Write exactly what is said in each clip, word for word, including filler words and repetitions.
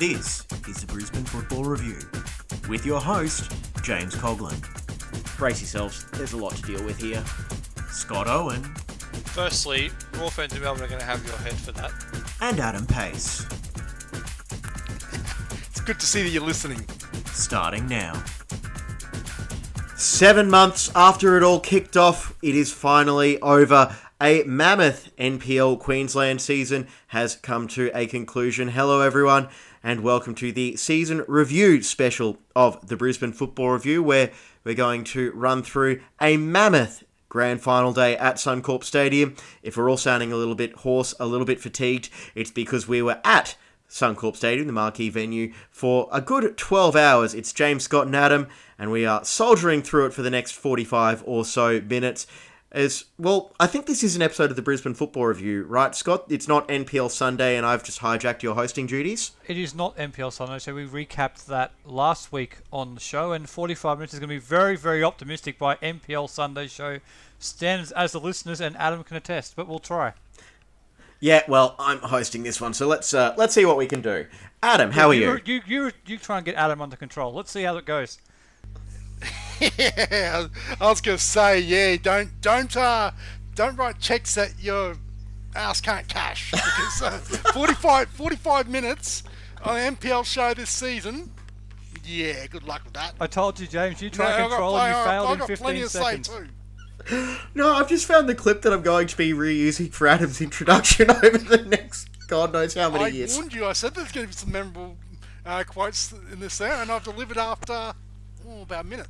This is the Brisbane Football Review with your host, James Coghlan. Brace yourselves, there's a lot to deal with here. Scott Owen. Firstly, Raw fans in Melbourne are going to have your head for that. And Adam Pace. It's good to see that you're listening. Starting now. Seven months after it all kicked off, it is finally over. A mammoth N P L Queensland season has come to a conclusion. Hello everyone, and welcome to the season review special of the Brisbane Football Review, where we're going to run through a mammoth grand final day at Suncorp Stadium. If we're all sounding a little bit hoarse, a little bit fatigued, it's because we were at Suncorp Stadium, the marquee venue, for a good twelve hours. It's James, Scott and Adam, and we are soldiering through it for the next forty-five or so minutes. As well, I think this is an episode of the Brisbane Football Review, right, Scott? It's not N P L Sunday, and I've just hijacked your hosting duties. It is not N P L Sunday, so we recapped that last week on the show, and forty-five minutes is going to be very, very optimistic by N P L Sunday show standards, as the listeners and Adam can attest, but we'll try. Yeah, well, I'm hosting this one, so let's uh, let's see what we can do. Adam, how you, are you? You, you? You try and get Adam under control. Let's see how it goes. Yeah, I was gonna say, yeah, don't don't uh, don't write checks that your ass can't cash, because uh, forty-five minutes on the N P L show this season. Yeah, good luck with that. I told you, James, you try no, and control got, and you I, failed I, I in got fifteen plenty of seconds. Say too. No, I've just found the clip that I'm going to be reusing for Adam's introduction over the next God knows how many I years. I warned you. I said there's going to be some memorable uh, quotes in this there, and I've delivered after oh, about a minute.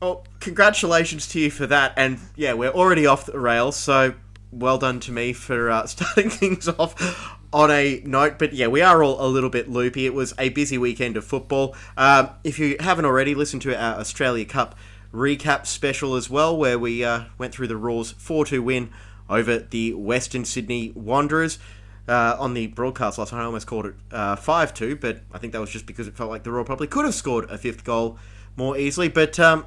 Well, congratulations to you for that, and yeah, we're already off the rails, so well done to me for uh, starting things off on a note. But yeah, we are all a little bit loopy. It was a busy weekend of football. Um, if you haven't already, listen to our Australia Cup recap special as well, where we uh, went through the Roar's four two win over the Western Sydney Wanderers. Uh, on the broadcast last night, I almost called it uh, five two, but I think that was just because it felt like the Roar probably could have scored a fifth goal more easily, but... Um,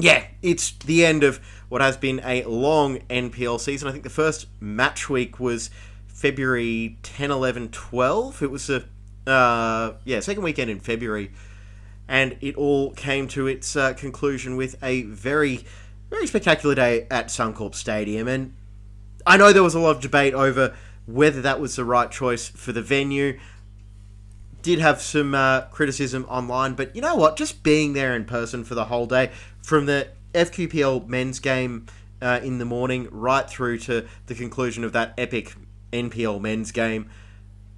Yeah, it's the end of what has been a long N P L season. I think the first match week was February tenth, eleven, twelve. It was the uh, yeah, second weekend in February. And it all came to its uh, conclusion with a very, very spectacular day at Suncorp Stadium. And I know there was a lot of debate over whether that was the right choice for the venue. Did have some uh, criticism online, but you know what? Just being there in person for the whole day, from the F Q P L men's game uh, in the morning right through to the conclusion of that epic N P L men's game,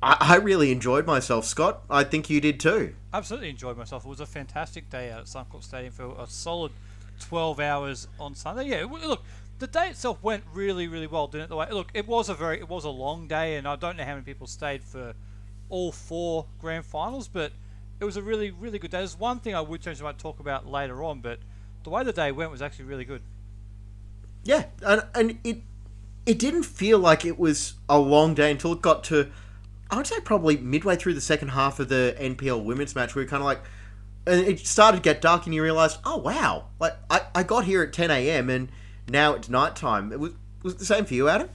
I, I really enjoyed myself, Scott. I think you did too. Absolutely enjoyed myself. It was a fantastic day out at Suncorp Stadium for a solid twelve hours on Sunday. Yeah, look, the day itself went really, really well, didn't it? The way, look, it was a very, it was a long day, and I don't know how many people stayed for all four grand finals, but it was a really, really good day. There's one thing I would change, I might talk about later on, but the way the day went was actually really good. Yeah, and, and it it didn't feel like it was a long day until it got to, I would say probably midway through the second half of the N P L women's match. We were kind of like, and it started to get dark, and you realised, oh wow, like I, I got here at ten a.m. and now it's night time. It was was it the same for you, Adam?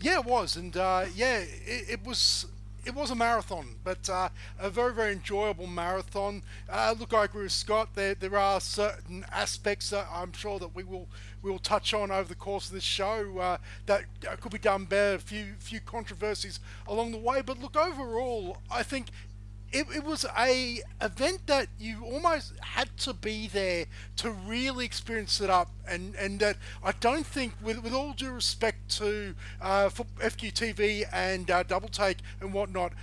Yeah, it was, and uh, yeah, it, it was. It was a marathon, but uh, a very, very enjoyable marathon. Uh, look, I agree with Scott. There, there are certain aspects that I'm sure that we will we will touch on over the course of this show uh, that could be done better. A few, few controversies along the way, but look, overall, I think it, it was a event that you almost had to be there to really experience it up, and and that I don't think, with with all due respect to uh, F Q T V and uh, Double Take and whatnot,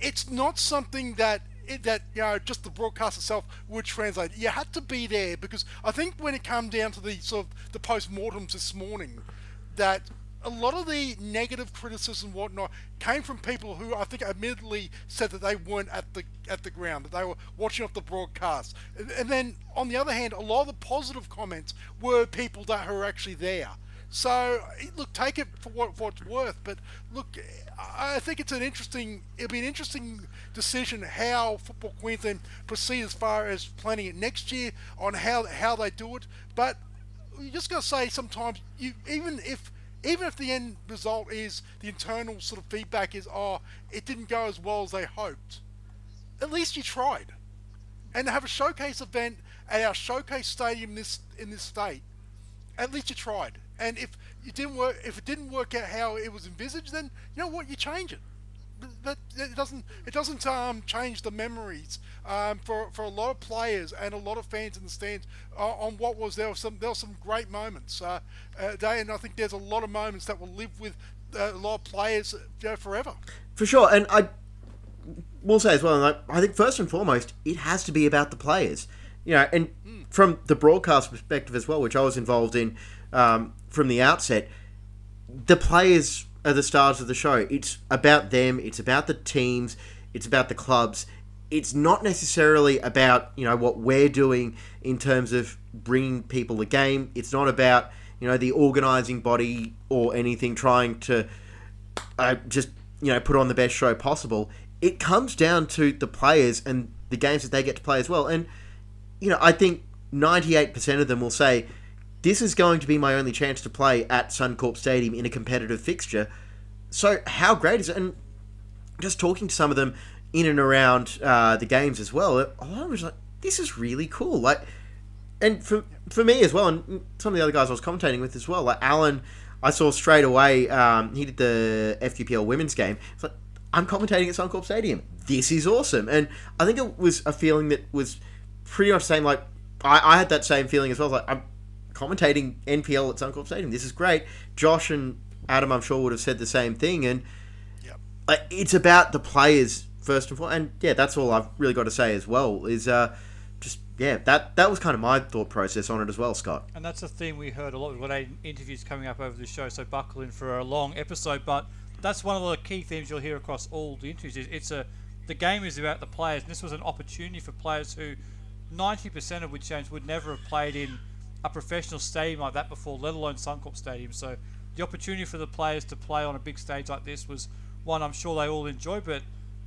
it's not something that that you know just the broadcast itself would translate. You had to be there, because I think when it came down to the sort of the post-mortems this morning, that a lot of the negative criticism and whatnot came from people who I think admittedly said that they weren't at the at the ground, that they were watching off the broadcast. And then on the other hand, a lot of the positive comments were people that were actually there. So look, take it for what for what it's worth. But look, I think it's an interesting. It'll be an interesting decision how Football Queensland proceed as far as planning it next year on how how they do it. But you just got to say sometimes you even if. even if the end result is, the internal sort of feedback is, oh, it didn't go as well as they hoped, at least you tried. And to have a showcase event at our showcase stadium in this in this state, at least you tried. And if it didn't work, if it didn't work out how it was envisaged, then you know what, you change it. That, that it doesn't it doesn't um, change the memories um, for for a lot of players and a lot of fans in the stands uh, on what was there. Were some there were some great moments uh, uh, today, and I think there's a lot of moments that will live with uh, a lot of players uh, forever. For sure, and I will say as well, and I, I think first and foremost, it has to be about the players, you know, and mm. from the broadcast perspective as well, which I was involved in um, from the outset, the players are the stars of the show. It's about them, it's about the teams, it's about the clubs. It's not necessarily about, you know, what we're doing in terms of bringing people the game. It's not about, you know, the organising body or anything trying to uh, just, you know, put on the best show possible. It comes down to the players and the games that they get to play as well. And, you know, I think ninety-eight percent of them will say, this is going to be my only chance to play at Suncorp Stadium in a competitive fixture. So how great is it? And just talking to some of them in and around uh, the games as well, a lot of them was like, this is really cool. Like, and for for me as well, and some of the other guys I was commentating with as well, like Alan, I saw straight away, um, he did the F Q P L women's game. It's like, I'm commentating at Suncorp Stadium. This is awesome. And I think it was a feeling that was pretty much the same. Like, I, I had that same feeling as well. Like, I'm commentating N P L at Suncorp Stadium. This is great. Josh and Adam, I'm sure, would have said the same thing. And yep. uh, it's about the players first and foremost. And yeah, that's all I've really got to say as well. Is uh, just yeah, that that was kind of my thought process on it as well, Scott. And that's a theme we heard a lot. We've got eight interviews coming up over the show, so buckle in for a long episode. But that's one of the key themes you'll hear across all the interviews. Is it's a the game is about the players. And this was an opportunity for players who ninety percent of which James would never have played in a professional stadium like that before, let alone Suncorp Stadium. So the opportunity for the players to play on a big stage like this was one I'm sure they all enjoy, but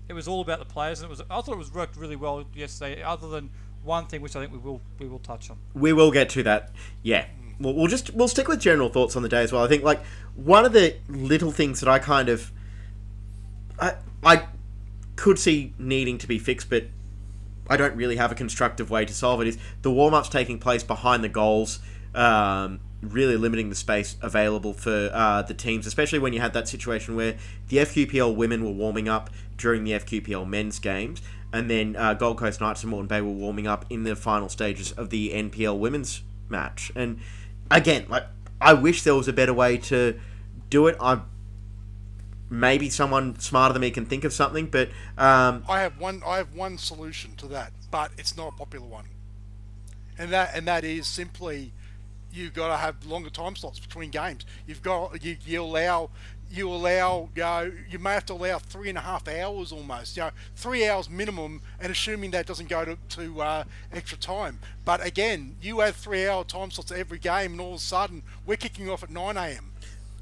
it was all about the players, and it was, I thought it was worked really well yesterday, other than one thing which I think we will we will touch on. We will get to that. Yeah. We'll, we'll just we'll stick with general thoughts on the day as well. I think like one of the little things that I kind of I I could see needing to be fixed, but I don't really have a constructive way to solve it, is the warm-ups taking place behind the goals, um, really limiting the space available for uh, the teams, especially when you had that situation where the F Q P L women were warming up during the F Q P L men's games, and then uh, Gold Coast Knights and Moreton Bay were warming up in the final stages of the N P L women's match. And again, like, I wish there was a better way to do it. I Maybe someone smarter than me can think of something, but um, I have one. I have one solution to that, but it's not a popular one. And that and that is simply, you've got to have longer time slots between games. You've got you, you allow you allow you know, you may have to allow three and a half hours almost, you know, three hours minimum, and assuming that doesn't go to, to uh, extra time. But again, you add three hour time slots to every game, and all of a sudden we're kicking off at nine a m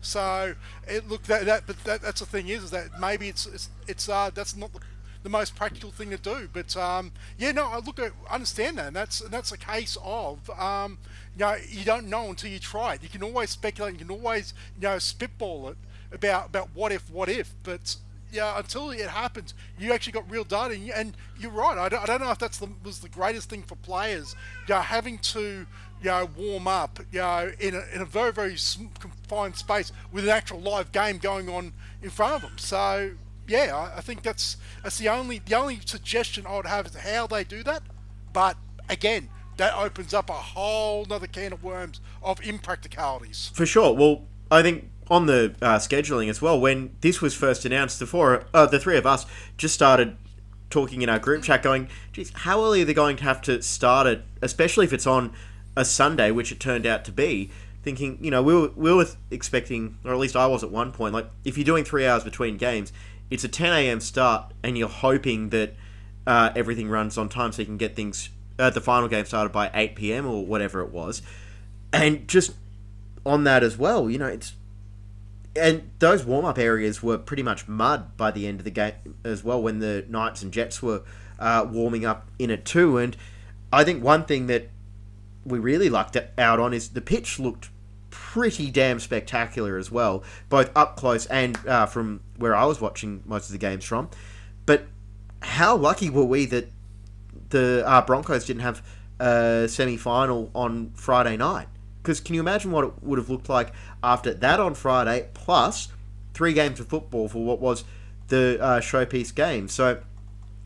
So it look that that but that, that's the thing is, is that maybe it's it's, it's uh that's not the, the most practical thing to do, but um yeah no I look at understand that, and that's and that's a case of um you know, you don't know until you try it. You can always speculate, you can always you know spitball it about about what if what if, but yeah until it happens, you actually got real data. And, you, and you're right, I don't, I don't know if that's the was the greatest thing for players, you know, having to you know, warm up, you know, in a, in a very, very confined space with an actual live game going on in front of them. So, yeah, I, I think that's that's the only the only suggestion I would have is how they do that. But again, that opens up a whole other can of worms of impracticalities. For sure. Well, I think on the uh, scheduling as well, when this was first announced, the four, uh, the three of us just started talking in our group chat, going, "Geez, how early are they going to have to start it? Especially if it's on a Sunday," which it turned out to be, thinking, you know, we were, we were expecting, or at least I was at one point, like, if you're doing three hours between games, it's a ten a m start, and you're hoping that uh, everything runs on time so you can get things, uh, the final game started by eight p m or whatever it was. And just on that as well, you know, it's, and those warm-up areas were pretty much mud by the end of the game as well, when the Knights and Jets were uh, warming up in it too. And I think one thing that we really lucked out on is the pitch looked pretty damn spectacular as well, both up close and uh, from where I was watching most of the games from. But how lucky were we that the uh, Broncos didn't have a semi-final on Friday night? Because can you imagine what it would have looked like after that on Friday, plus three games of football for what was the uh, showpiece game? So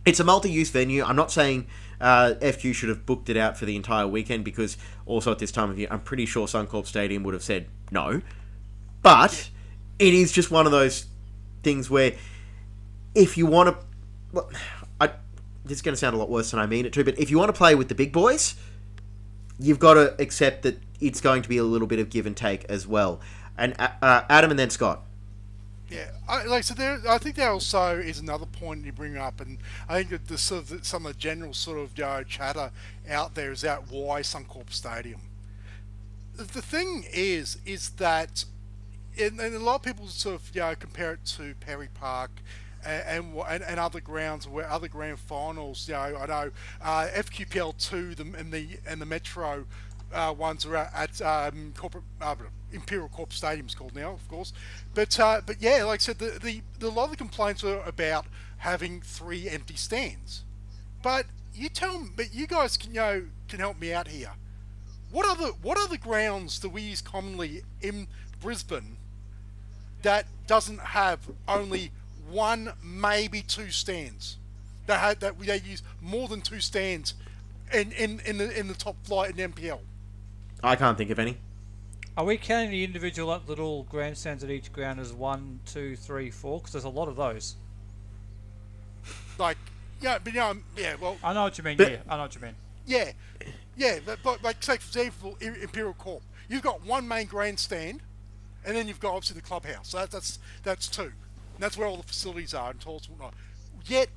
it's a multi-use venue. I'm not saying uh, F Q should have booked it out for the entire weekend, because also at this time of year, I'm pretty sure Suncorp Stadium would have said no. But it is just one of those things where if you want to... Well, I, this is going to sound a lot worse than I mean it to, but if you want to play with the big boys, you've got to accept that it's going to be a little bit of give and take as well. And uh, Adam and then Scott. Yeah, I, like so. There, I think there also is another point you bring up, and I think that the sort of the, some of the general sort of you know, chatter out there is that why Suncorp Stadium. The, the thing is, is that, and, and a lot of people sort of you know, compare it to Perry Park. And, and and other grounds where other grand finals, you know, I know uh, F Q P L two the, and the and the Metro uh, ones are at, at um, corporate uh, Imperial Corp Stadium's called now, of course. But uh, but yeah, like I said, the, the the a lot of the complaints are about having three empty stands. But you tell me, but you guys can you know can help me out here. What are the what are the grounds that we use commonly in Brisbane that doesn't have only one, maybe two stands? They had that they use more than two stands, in in in the in the top flight in N P L. I can't think of any. Are we counting the individual little grandstands at each ground as one, two, three, four? Because there's a lot of those. Like, yeah, but yeah, you know, yeah. Well, I know what you mean. But, yeah, I know what you mean. Yeah, yeah. But, but like, say for example, Imperial Corp, you've got one main grandstand, and then you've got obviously the clubhouse. So that, that's that's two. And that's where all the facilities are and toilets and whatnot. Yet,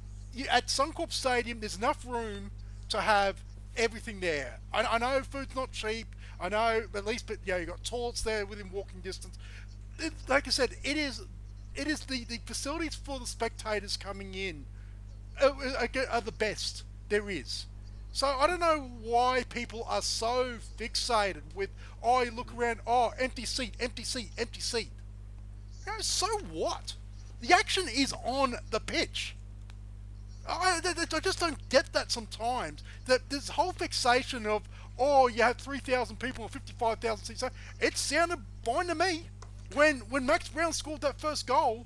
at Suncorp Stadium, there's enough room to have everything there. I, I know food's not cheap. I know, at least, but yeah, you know, you've got toilets there within walking distance. It, like I said, it is, it is the, the facilities for the spectators coming in are, are, are the best there is. So I don't know why people are so fixated with, oh, you look around, oh, empty seat, empty seat, empty seat. You know, so what? The action is on the pitch. I, I just don't get that sometimes. That this whole fixation of, oh, you have three thousand people or fifty-five thousand seats. It sounded fine to me. When when Max Brown scored that first goal,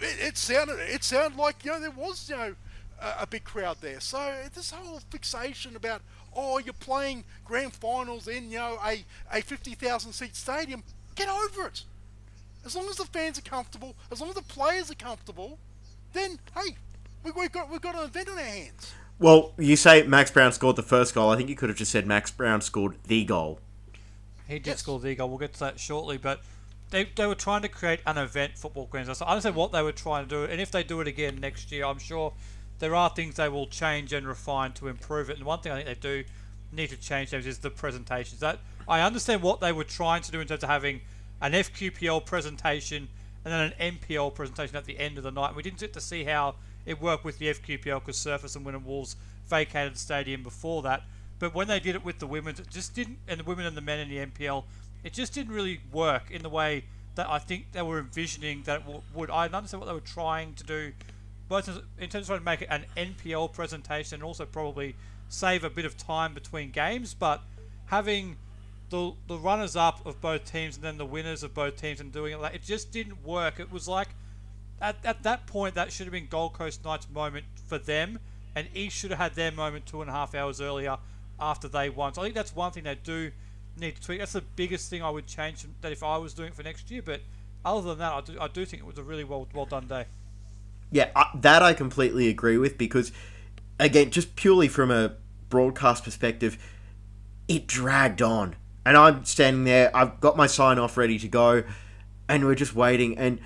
it, it sounded it sounded like you know there was you know a, a big crowd there. So this whole fixation about, oh, you're playing grand finals in you know a a fifty thousand seat stadium. Get over it. As long as the fans are comfortable, as long as the players are comfortable, then hey, we, we've got we've got an event on our hands. Well, you say Max Brown scored the first goal. I think you could have just said Max Brown scored the goal. He did yes. score the goal. We'll get to that shortly. But they they were trying to create an event, Football Queensland. So I don't know what they were trying to do, and if they do it again next year, I'm sure there are things they will change and refine to improve it. And one thing I think they do need to change is the presentations. That I understand what they were trying to do in terms of having an F Q P L presentation and then an N P L presentation at the end of the night. We didn't get to see how it worked with the F Q P L because Surfers and Wynnum Wolves vacated the stadium before that. But when they did it with the women, it just didn't, and the women and the men in the N P L, it just didn't really work in the way that I think they were envisioning that it would. I understand what they were trying to do, both in terms of trying to make it an N P L presentation and also probably save a bit of time between games, but having the the runners-up of both teams and then the winners of both teams and doing it like it just didn't work. It was like at, at that point that should have been Gold Coast Knights' moment for them, and East should have had their moment two and a half hours earlier after they won. So I think that's one thing they do need to tweak. That's the biggest thing I would change from, that if I was doing it for next year. But other than that, I do, I do think it was a really well well done day. Yeah, I, that I completely agree with, because again, just purely from a broadcast perspective, it dragged on. And I'm standing there, I've got my sign-off ready to go, and we're just waiting. And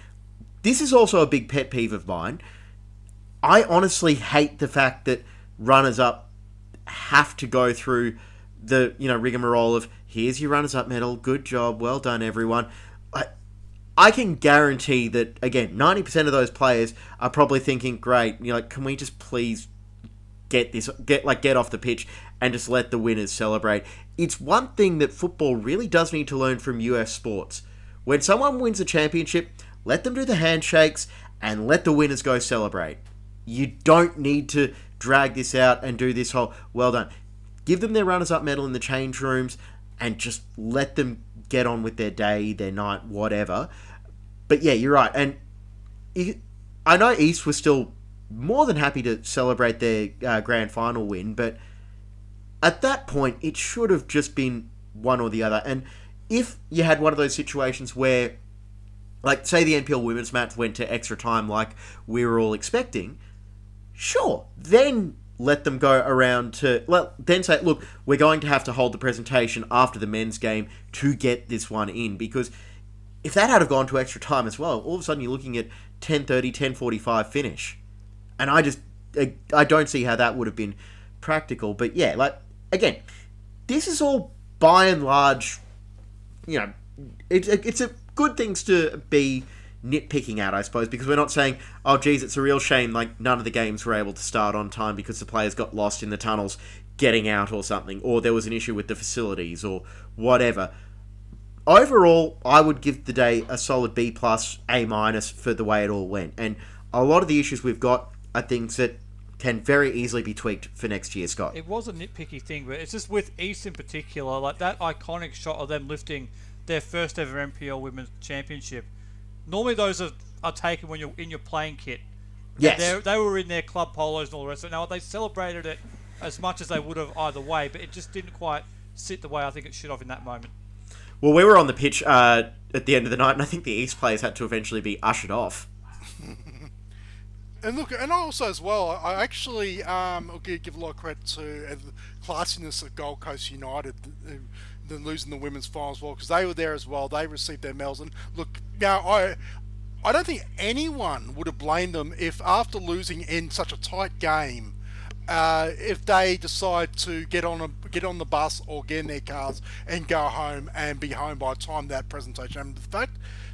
this is also a big pet peeve of mine. I honestly hate the fact that runners-up have to go through the, you know, rigmarole of, here's your runners-up medal, good job, well done, everyone. I, I can guarantee that, again, ninety percent of those players are probably thinking, great, you know, like, can we just please get this, get like get off the pitch and just let the winners celebrate. it's one thing that football really does need to learn from U S sports. When someone wins a championship, let them do the handshakes and let the winners go celebrate. You don't need to drag this out and do this whole, well done. Give them their runners-up medal in the change rooms and just let them get on with their day, their night, whatever. But yeah, you're right. And I know East was still more than happy to celebrate their uh, grand final win, but at that point, it should have just been one or the other. And if you had one of those situations where, like, say the N P L women's match went to extra time like we were all expecting, sure, then let them go around to... Well, then say, look, we're going to have to hold the presentation after the men's game to get this one in, because if that had have gone to extra time as well, all of a sudden you're looking at ten thirty, ten forty-five finish. And I just... I, I don't see how that would have been practical. But yeah, like... Again, this is all by and large, you know, it, it, it's a good things to be nitpicking at, I suppose, because we're not saying, oh, geez, it's a real shame, like, none of the games were able to start on time because the players got lost in the tunnels getting out or something, or there was an issue with the facilities or whatever. Overall, I would give the day a solid B plus, A minus for the way it all went. And a lot of the issues we've got are things that can very easily be tweaked for next year, Scott. It was a nitpicky thing, but it's just with East in particular, like that iconic shot of them lifting their first ever N P L Women's Championship. Normally those are, are taken when you're in your playing kit. Yes. They were in their club polos and all the rest of it. Now, they celebrated it as much as they would have either way, but it just didn't quite sit the way I think it should have in that moment. Well, we were on the pitch uh, at the end of the night, and I think the East players had to eventually be ushered off. And look, and also as well, I actually um, give a lot of credit to the classiness of Gold Coast United, than losing the women's final as well, because they were there as well. They received their medals, and look, now I, I don't think anyone would have blamed them if, after losing in such a tight game, uh, if they decide to get on a get on the bus or get in their cars and go home and be home by the time that presentation. And the fact,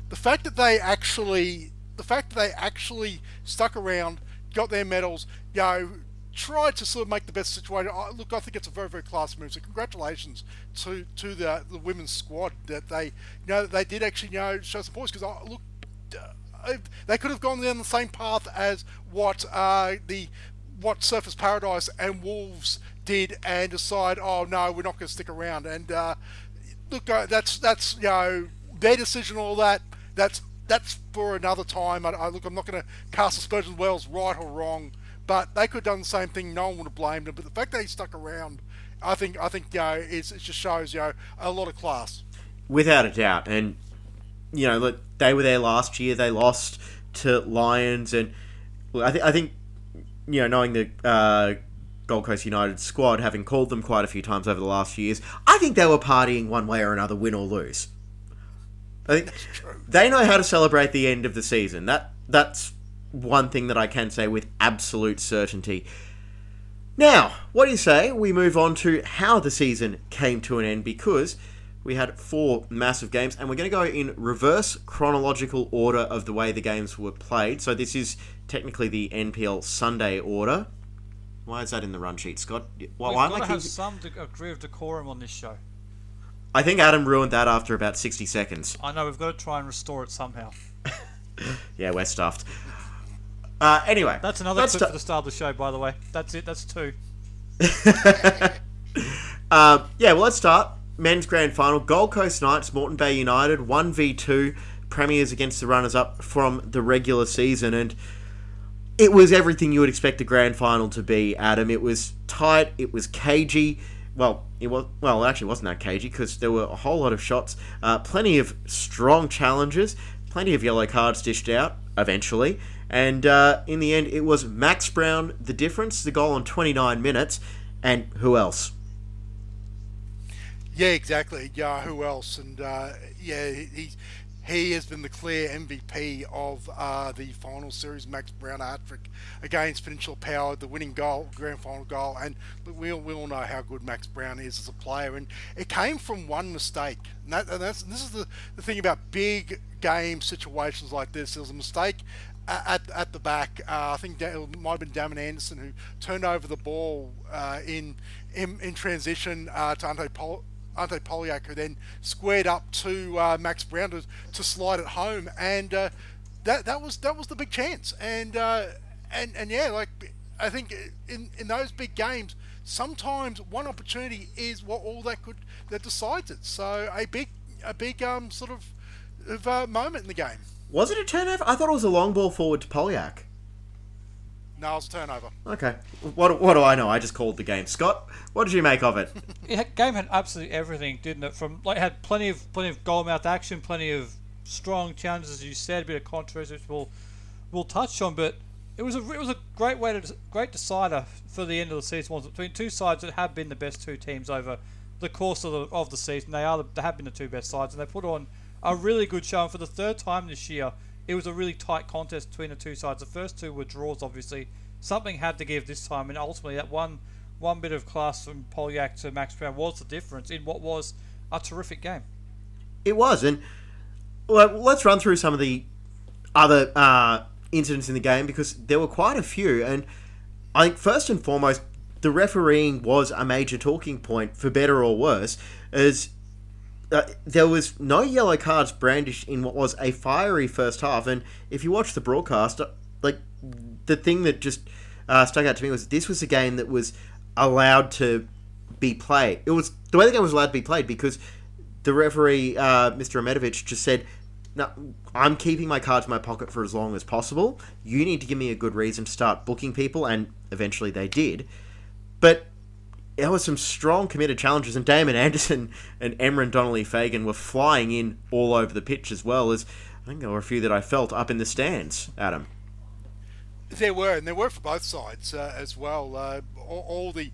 the fact that they actually. The fact that they actually stuck around, got their medals, you know, tried to sort of make the best situation. I, look, I think it's a very, very class move. So congratulations to to the the women's squad that they, you know, they did actually, you know, show some poise. Because I look, uh, they could have gone down the same path as what uh, the what Surfers Paradise and Wolves did, and decide, oh no, we're not going to stick around. And uh, look, uh, that's that's you know their decision. All that that's. That's for another time. I, I look, I'm not going to cast aspersions whether it's right or wrong, but they could have done the same thing. No one would have blamed them. But the fact that he stuck around, I think, I think, you know, it's, it just shows, you know, a lot of class. Without a doubt. And, you know, look, they were there last year. They lost to Lions, and well, I, th- I think, you know, knowing the uh, Gold Coast United squad, having called them quite a few times over the last few years, I think they were partying one way or another, win or lose. I think they know how to celebrate the end of the season. That that's one thing that I can say with absolute certainty. Now, what do you say we move on to how the season came to an end, because we had four massive games, and we're going to go in reverse chronological order of the way the games were played. So this is technically the N P L Sunday order. Why is that in the run sheet, Scott? Why, We've why got am I to keep... have some degree of decorum on this show. I think Adam ruined that after about sixty seconds. I know, we've got to try and restore it somehow. Yeah, we're stuffed. Uh, anyway. That's another clip stu- for the start of the show, by the way. That's it, that's two. uh, yeah, well, let's start. Men's Grand Final, Gold Coast Knights, Moreton Bay United, one v two, premiers against the runners-up from the regular season, and it was everything you would expect a Grand Final to be, Adam. It was tight, it was cagey. Well, it was well. It actually wasn't that cagey, because there were a whole lot of shots, uh, plenty of strong challenges, plenty of yellow cards dished out eventually, and uh, in the end, it was Max Brown the difference, the goal on twenty-nine minutes, and who else? Yeah, exactly. Yeah, who else? And uh, yeah, he he has been the clear M V P of uh, the final series. Max Brown, hat-trick against Peninsula Power, the winning goal, grand final goal, and we all, we all know how good Max Brown is as a player, and it came from one mistake. And, that, and that's, this is the, the thing about big game situations like this. There was a mistake at, at the back. Uh, I think it might have been Damon Anderson who turned over the ball uh, in, in in transition uh, to Ante Pol- Ante Poliak, who then squared up to uh, Max Brown to, to slide it home, and uh, that that was that was the big chance. And uh, and and yeah, like I think in in those big games, sometimes one opportunity is what all that could that decides it. So a big a big um sort of, of uh, moment in the game. Was it a turnover? I thought it was a long ball forward to Poliak. No, it was a turnover. Okay. What what do I know? I just called the game. Scott, what did you make of it? Yeah, game had absolutely everything, didn't it? From like had plenty of plenty of goal mouth action, plenty of strong challenges, as you said, a bit of controversy which we'll we'll touch on, but it was a it was a great way to great decider for the end of the season. It was between two sides that have been the best two teams over the course of the of the season. They are the, they have been the two best sides, and they put on a really good show. And for the third time this year, it was a really tight contest between the two sides. The first two were draws, obviously. Something had to give this time, and ultimately that one one bit of class from Poliak to Max Brown was the difference in what was a terrific game. It was, and let's run through some of the other uh, incidents in the game, because there were quite a few, and I think first and foremost, the refereeing was a major talking point, for better or worse, as... Uh, there was no yellow cards brandished in what was a fiery first half, and if you watch the broadcast, like the thing that just uh, stuck out to me was this was a game that was allowed to be played. It was the way the game was allowed to be played because the referee, uh, Mister Ahmedovich, just said, "No, I'm keeping my cards in my pocket for as long as possible. You need to give me a good reason to start booking people," and eventually they did, but. There were some strong committed challenges, and Damon Anderson and Emran Donnelly-Fagan were flying in all over the pitch as well, as I think there were a few that I felt up in the stands, Adam. There were, and there were for both sides uh, as well. Uh, all, all the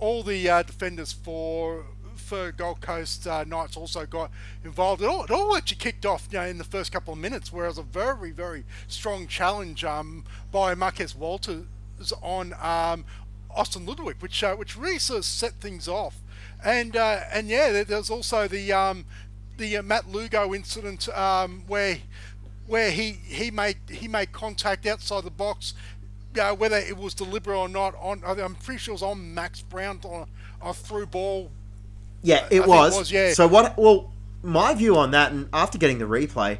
all the uh, defenders for for Gold Coast uh, Knights also got involved. It all, it all actually kicked off, you know, in the first couple of minutes, where it was a very, very strong challenge um, by Marquez Walters on... Um, Austin Ludwig, which uh, which really sort of set things off, and uh, and yeah, there, there was also the um, the uh, Matt Lugo incident um, where where he he made he made contact outside the box, uh, whether it was deliberate or not. On I'm pretty sure it was on Max Brown on a through ball. Yeah, it was. it was. Yeah. So what? Well, my view on that, and after getting the replay,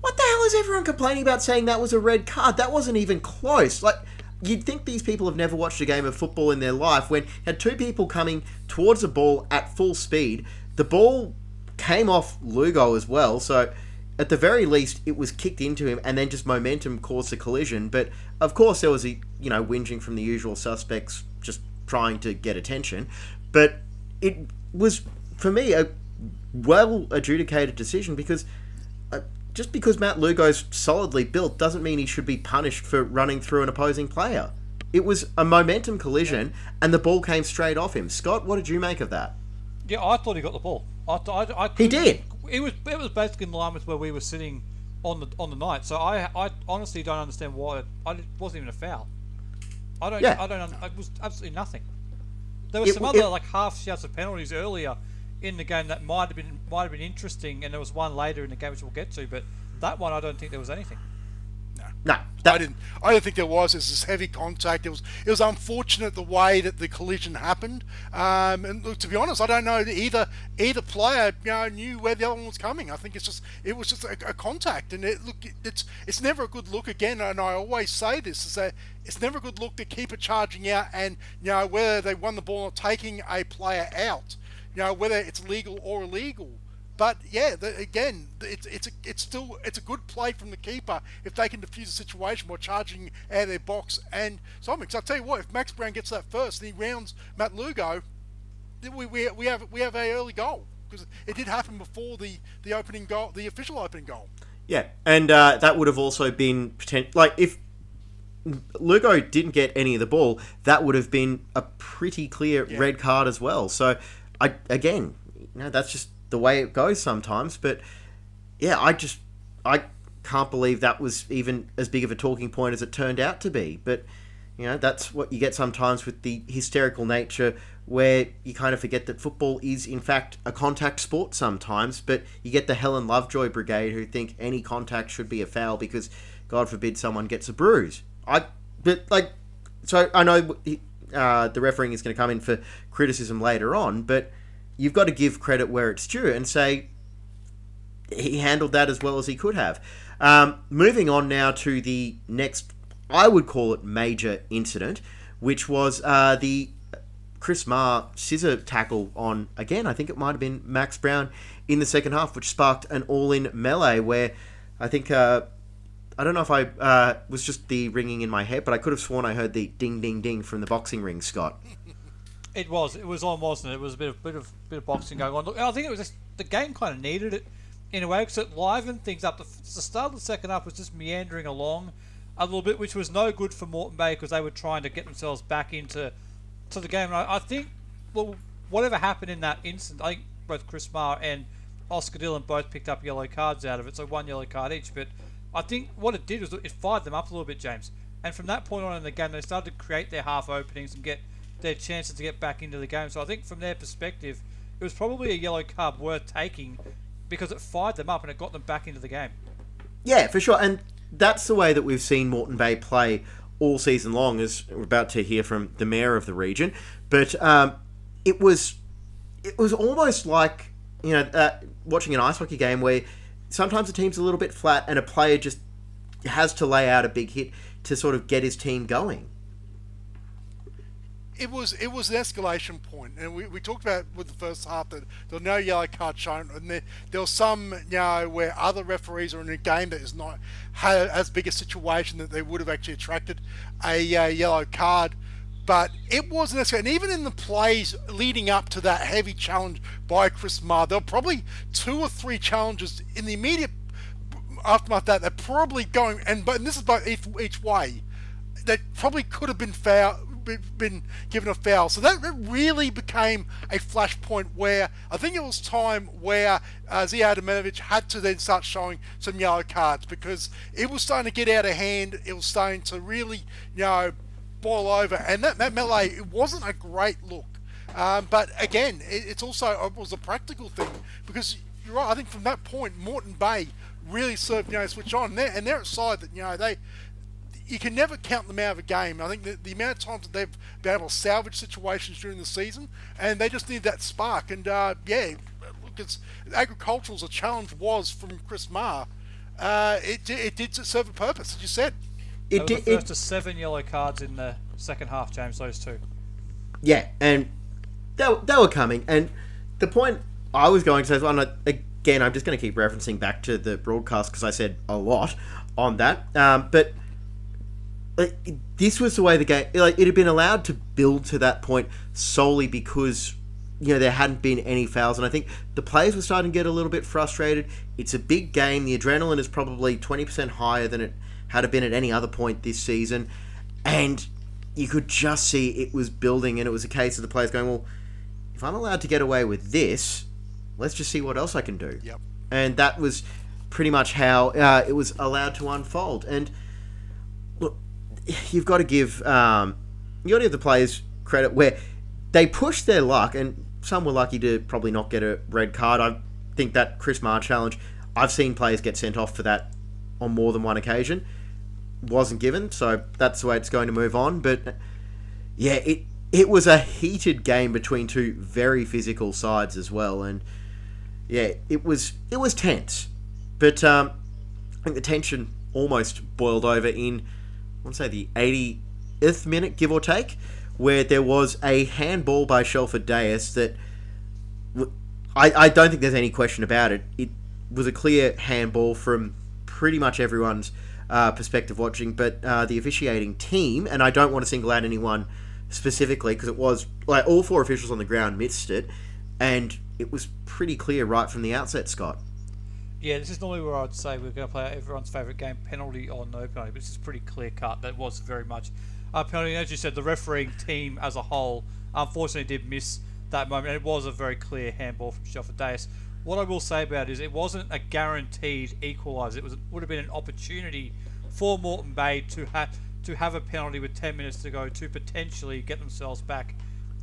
what the hell is everyone complaining about? Saying that was a red card? That wasn't even close. Like. You'd think these people have never watched a game of football in their life when you had two people coming towards the ball at full speed. The ball came off Lugo as well, so at the very least it was kicked into him and then just momentum caused the collision. But of course there was a, you know, whinging from the usual suspects just trying to get attention. But it was, for me, a well-adjudicated decision because... Just because Matt Lugo's solidly built doesn't mean he should be punished for running through an opposing player. It was a momentum collision, yeah. And the ball came straight off him. Scott, what did you make of that? Yeah, I thought he got the ball. I, I, I he did. It was it was basically in line with where we were sitting on the on the night. So I I honestly don't understand why it, I, it wasn't even a foul. I don't. Yeah. I don't. It was absolutely nothing. There were it, some it, other it, like half shouts of penalties earlier in the game that might have been might have been interesting, and there was one later in the game which we'll get to, but that one I don't think there was anything. No, no, that... I didn't. I don't think there was. It was this heavy contact. It was it was unfortunate the way that the collision happened. Um, and look, to be honest, I don't know that either either player, you know, knew where the other one was coming. I think it's just it was just a, a contact, and it look it's it's never a good look again. And I always say this is that it's never a good look to keep a charging out, and you know whether they won the ball or taking a player out. You know, whether it's legal or illegal, but yeah, the, again, it's it's a, it's still it's a good play from the keeper if they can defuse the situation by charging out of their box. And so I'm excited. I tell you what, if Max Brown gets that first and he rounds Matt Lugo, we we we have we have a early goal because it did happen before the, the opening goal, the official opening goal. Yeah, and uh, that would have also been potent- like if Lugo didn't get any of the ball, that would have been a pretty clear yeah. red card as well. So. I, again, you know, that's just the way it goes sometimes, but yeah, I just, I can't believe that was even as big of a talking point as it turned out to be, but you know, that's what you get sometimes with the hysterical nature where you kind of forget that football is in fact a contact sport sometimes, but you get the Helen Lovejoy brigade who think any contact should be a foul because God forbid someone gets a bruise. I, but like, so I know... He, Uh, the refereeing is going to come in for criticism later on, but you've got to give credit where it's due and say he handled that as well as he could have. Um, moving on now to the next, I would call it major incident, which was uh, the Chris Maher scissor tackle on, again, I think it might have been Max Brown in the second half, which sparked an all-in melee where I think, uh, I don't know if I uh, was just the ringing in my head, but I could have sworn I heard the ding, ding, ding from the boxing ring, Scott. It was. It was on, wasn't it? It was a bit of bit of, bit of boxing going on. Look, I think it was just, the game kind of needed it in a way because it livened things up. The, the start of the second half was just meandering along a little bit, which was no good for Moreton Bay because they were trying to get themselves back into to the game. And I, I think, well, whatever happened in that instant, I think both Chris Maher and Oscar Dillon both picked up yellow cards out of it, so one yellow card each. But I think what it did was it fired them up a little bit, James. And from that point on in the game, they started to create their half openings and get their chances to get back into the game. So I think from their perspective, it was probably a yellow card worth taking because it fired them up and it got them back into the game. Yeah, for sure. And that's the way that we've seen Moreton Bay play all season long, as we're about to hear from the mayor of the region. But um, it was it was almost like, you know, uh, watching an ice hockey game where sometimes the team's a little bit flat and a player just has to lay out a big hit to sort of get his team going. It was it was an escalation point, and we, we talked about with the first half that there were no yellow cards shown, and there there was some, you know, where other referees are in a game that is not had as big a situation that they would have actually attracted a uh, yellow card, but it was an escalation. And even in the plays leading up to that heavy challenge by Chris Maher, there were probably two or three challenges in the immediate aftermath that they're probably going, and but and this is by each, each way, that probably could have been foul. Been given a foul, so that really became a flashpoint where I think it was time where uh, Zia Adamanovic had to then start showing some yellow cards because it was starting to get out of hand. It was starting to really, you know, boil over, and that, that melee, it wasn't a great look. Um, but again, it, it's also it was a practical thing because you're right. I think from that point, Moreton Bay really served, you know, switch on, and they're, and they're a side that, you know, they. You can never count them out of a game. I think the, the amount of times that they've been able to salvage situations during the season, and they just need that spark. And uh, yeah, look, it's agricultural's a challenge was from Chris Maher. Uh, it it did serve a purpose, as you said. It did. First to seven yellow cards in the second half, James. Those two. Yeah, and they were, they were coming. And the point I was going to say is, I'm not, again, I'm just going to keep referencing back to the broadcast because I said a lot on that, um, but. This was the way the game, like, it had been allowed to build to that point solely because, you know, there hadn't been any fouls, and I think the players were starting to get a little bit frustrated. It's a big game. The adrenaline is probably twenty percent higher than it had been at any other point this season, and you could just see it was building, and it was a case of the players going, well, if I'm allowed to get away with this, let's just see what else I can do. Yep. And that was pretty much how uh, it was allowed to unfold. And you've got to give um, you've got to give the players credit where they pushed their luck, and some were lucky to probably not get a red card. I think that Chris Maher challenge, I've seen players get sent off for that on more than one occasion. Wasn't given, so that's the way it's going to move on. But yeah, it it was a heated game between two very physical sides as well, and yeah, it was it was tense. But um, I think the tension almost boiled over in, I want to say, the eightieth minute, give or take, where there was a handball by Shelford Dias that I, I don't think there's any question about it. It was a clear handball from pretty much everyone's uh, perspective watching, but uh, the officiating team, and I don't want to single out anyone specifically because it was, like, all four officials on the ground missed it, and it was pretty clear right from the outset, Scott. Yeah, this is normally where I'd say we're going to play everyone's favourite game, penalty or no penalty, but this is pretty clear-cut. That was very much a penalty. And as you said, the refereeing team as a whole unfortunately did miss that moment, and it was a very clear handball from Shelford Dias. What I will say about it is it wasn't a guaranteed equaliser. It was, would have been an opportunity for Moreton Bay to, ha- to have a penalty with ten minutes to go to potentially get themselves back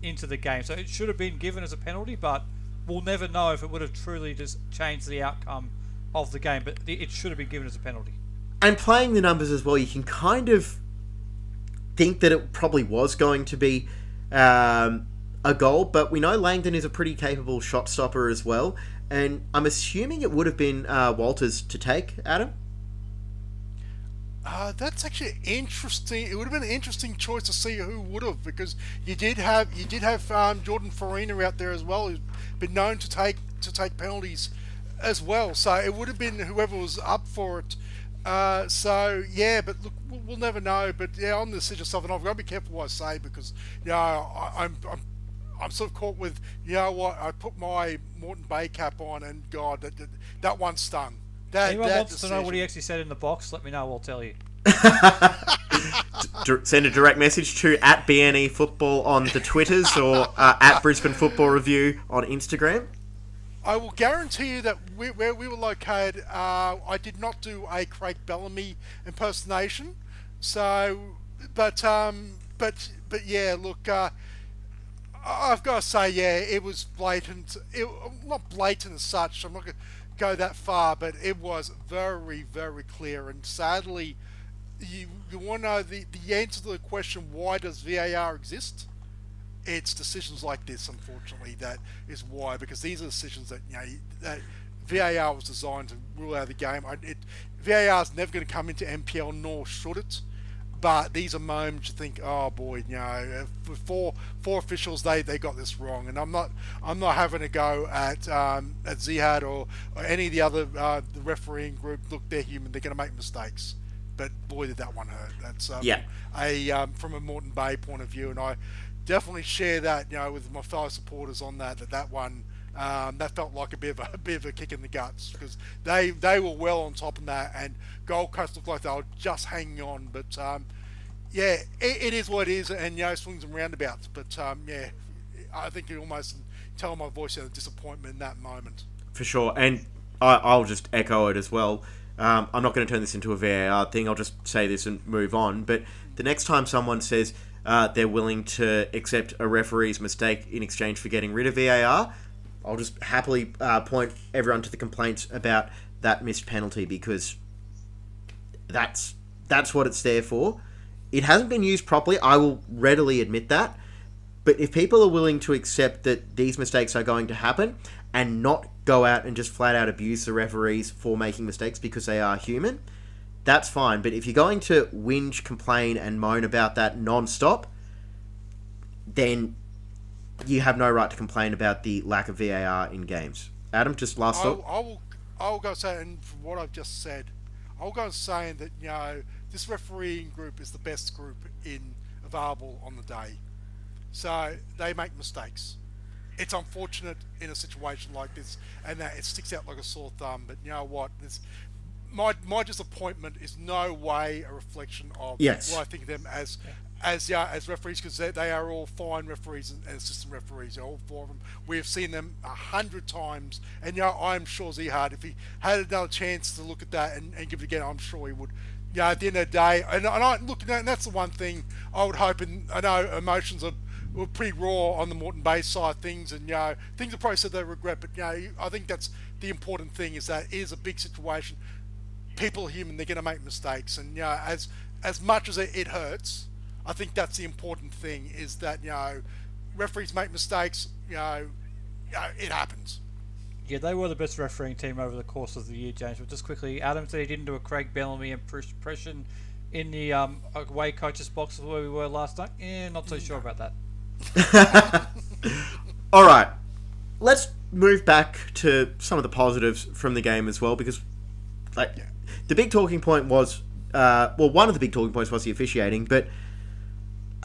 into the game. So it should have been given as a penalty, but we'll never know if it would have truly just changed the outcome of the game, but it should have been given as a penalty. And playing the numbers as well, you can kind of think that it probably was going to be um, a goal, but we know Langdon is a pretty capable shot stopper as well, and I'm assuming it would have been uh, Walters to take, Adam? Uh, that's actually interesting. It would have been an interesting choice to see who would have, because you did have you did have um, Jordan Farina out there as well, who's been known to take to take penalties as well. So it would have been whoever was up for it. Uh, so yeah, but look, we'll, we'll never know. But yeah, on the decision stuff, and I've got to be careful what I say, because you know, I, I'm I'm I'm sort of caught with, you know what, I put my Moreton Bay cap on, and God, that that, that one stung. That, Anyone that wants decision. to know what he actually said in the box, let me know, I'll tell you. Send a direct message to at B N E Football on the Twitters, or uh, at Brisbane Football Review on Instagram. I will guarantee you that we, where we were located, uh, I did not do a Craig Bellamy impersonation. So, but um, but but yeah, look, uh, I've got to say, yeah, it was blatant. It, not blatant as such. I'm not gonna go that far, but it was very, very clear, and sadly, you you want to know the the answer to the question, why does V A R exist? It's decisions like this, unfortunately, that is why, because these are decisions that, you know, that V A R was designed to rule out the game. I, it, V A R is never going to come into N P L, nor should it, but these are moments you think, oh boy, you know, for four, four officials, they, they got this wrong. And I'm not I'm not having a go at um, at Zihad or, or any of the other uh, the refereeing group. Look, they're human, they're going to make mistakes. But boy, did that one hurt. That's um, yeah. a um, from a Moreton Bay point of view, and I definitely share that, you know, with my fellow supporters on that. That that one um, that felt like a bit of a, a bit of a kick in the guts, because they they were well on top of that, and Gold Coast looked like they were just hanging on. But um, yeah, it, it is what it is, and you know, swings and roundabouts. But um, yeah, I think you almost tell my voice of disappointment in that moment. For sure, and I, I'll just echo it as well. Um, I'm not going to turn this into a V A R thing. I'll just say this and move on. But the next time someone says uh, they're willing to accept a referee's mistake in exchange for getting rid of V A R, I'll just happily uh, point everyone to the complaints about that missed penalty, because that's that's what it's there for. It hasn't been used properly. I will readily admit that. But if people are willing to accept that these mistakes are going to happen and not go out and just flat out abuse the referees for making mistakes because they are human, that's fine. But if you're going to whinge, complain and moan about that non-stop, then you have no right to complain about the lack of V A R in games. Adam, just last thought. I will, I will go say, and from what I've just said, I'll go saying that, you know, this refereeing group is the best group in available on the day. So they make mistakes. It's unfortunate in a situation like this, and that it sticks out like a sore thumb. But you know what? This, my my disappointment is no way a reflection of yes. what I think of them as yeah. as yeah, as referees, because they, they are all fine referees and, and assistant referees. All four of them. We've seen them a hundred times, and you know, I'm sure Zihad, if he had another chance to look at that and, and give it again, I'm sure he would. Yeah, you know, at the end of the day, and, and I look, and that's the one thing I would hope. And I know emotions are. We're pretty raw on the Moreton Bay side of things, and you know, things are probably said they regret, but you know, I think that's the important thing, is that it is a big situation. People are human, they're going to make mistakes, and you know, as as much as it, it hurts, I think that's the important thing, is that you know, referees make mistakes. You know, you know, it happens. Yeah, they were the best refereeing team over the course of the year, James. But just quickly, Adam said he didn't do a Craig Bellamy impression in the um, away coaches box where we were last night. Yeah, not so sure about that. All right, let's move back to some of the positives from the game as well, because like yeah. the big talking point was uh, well one of the big talking points was the officiating, but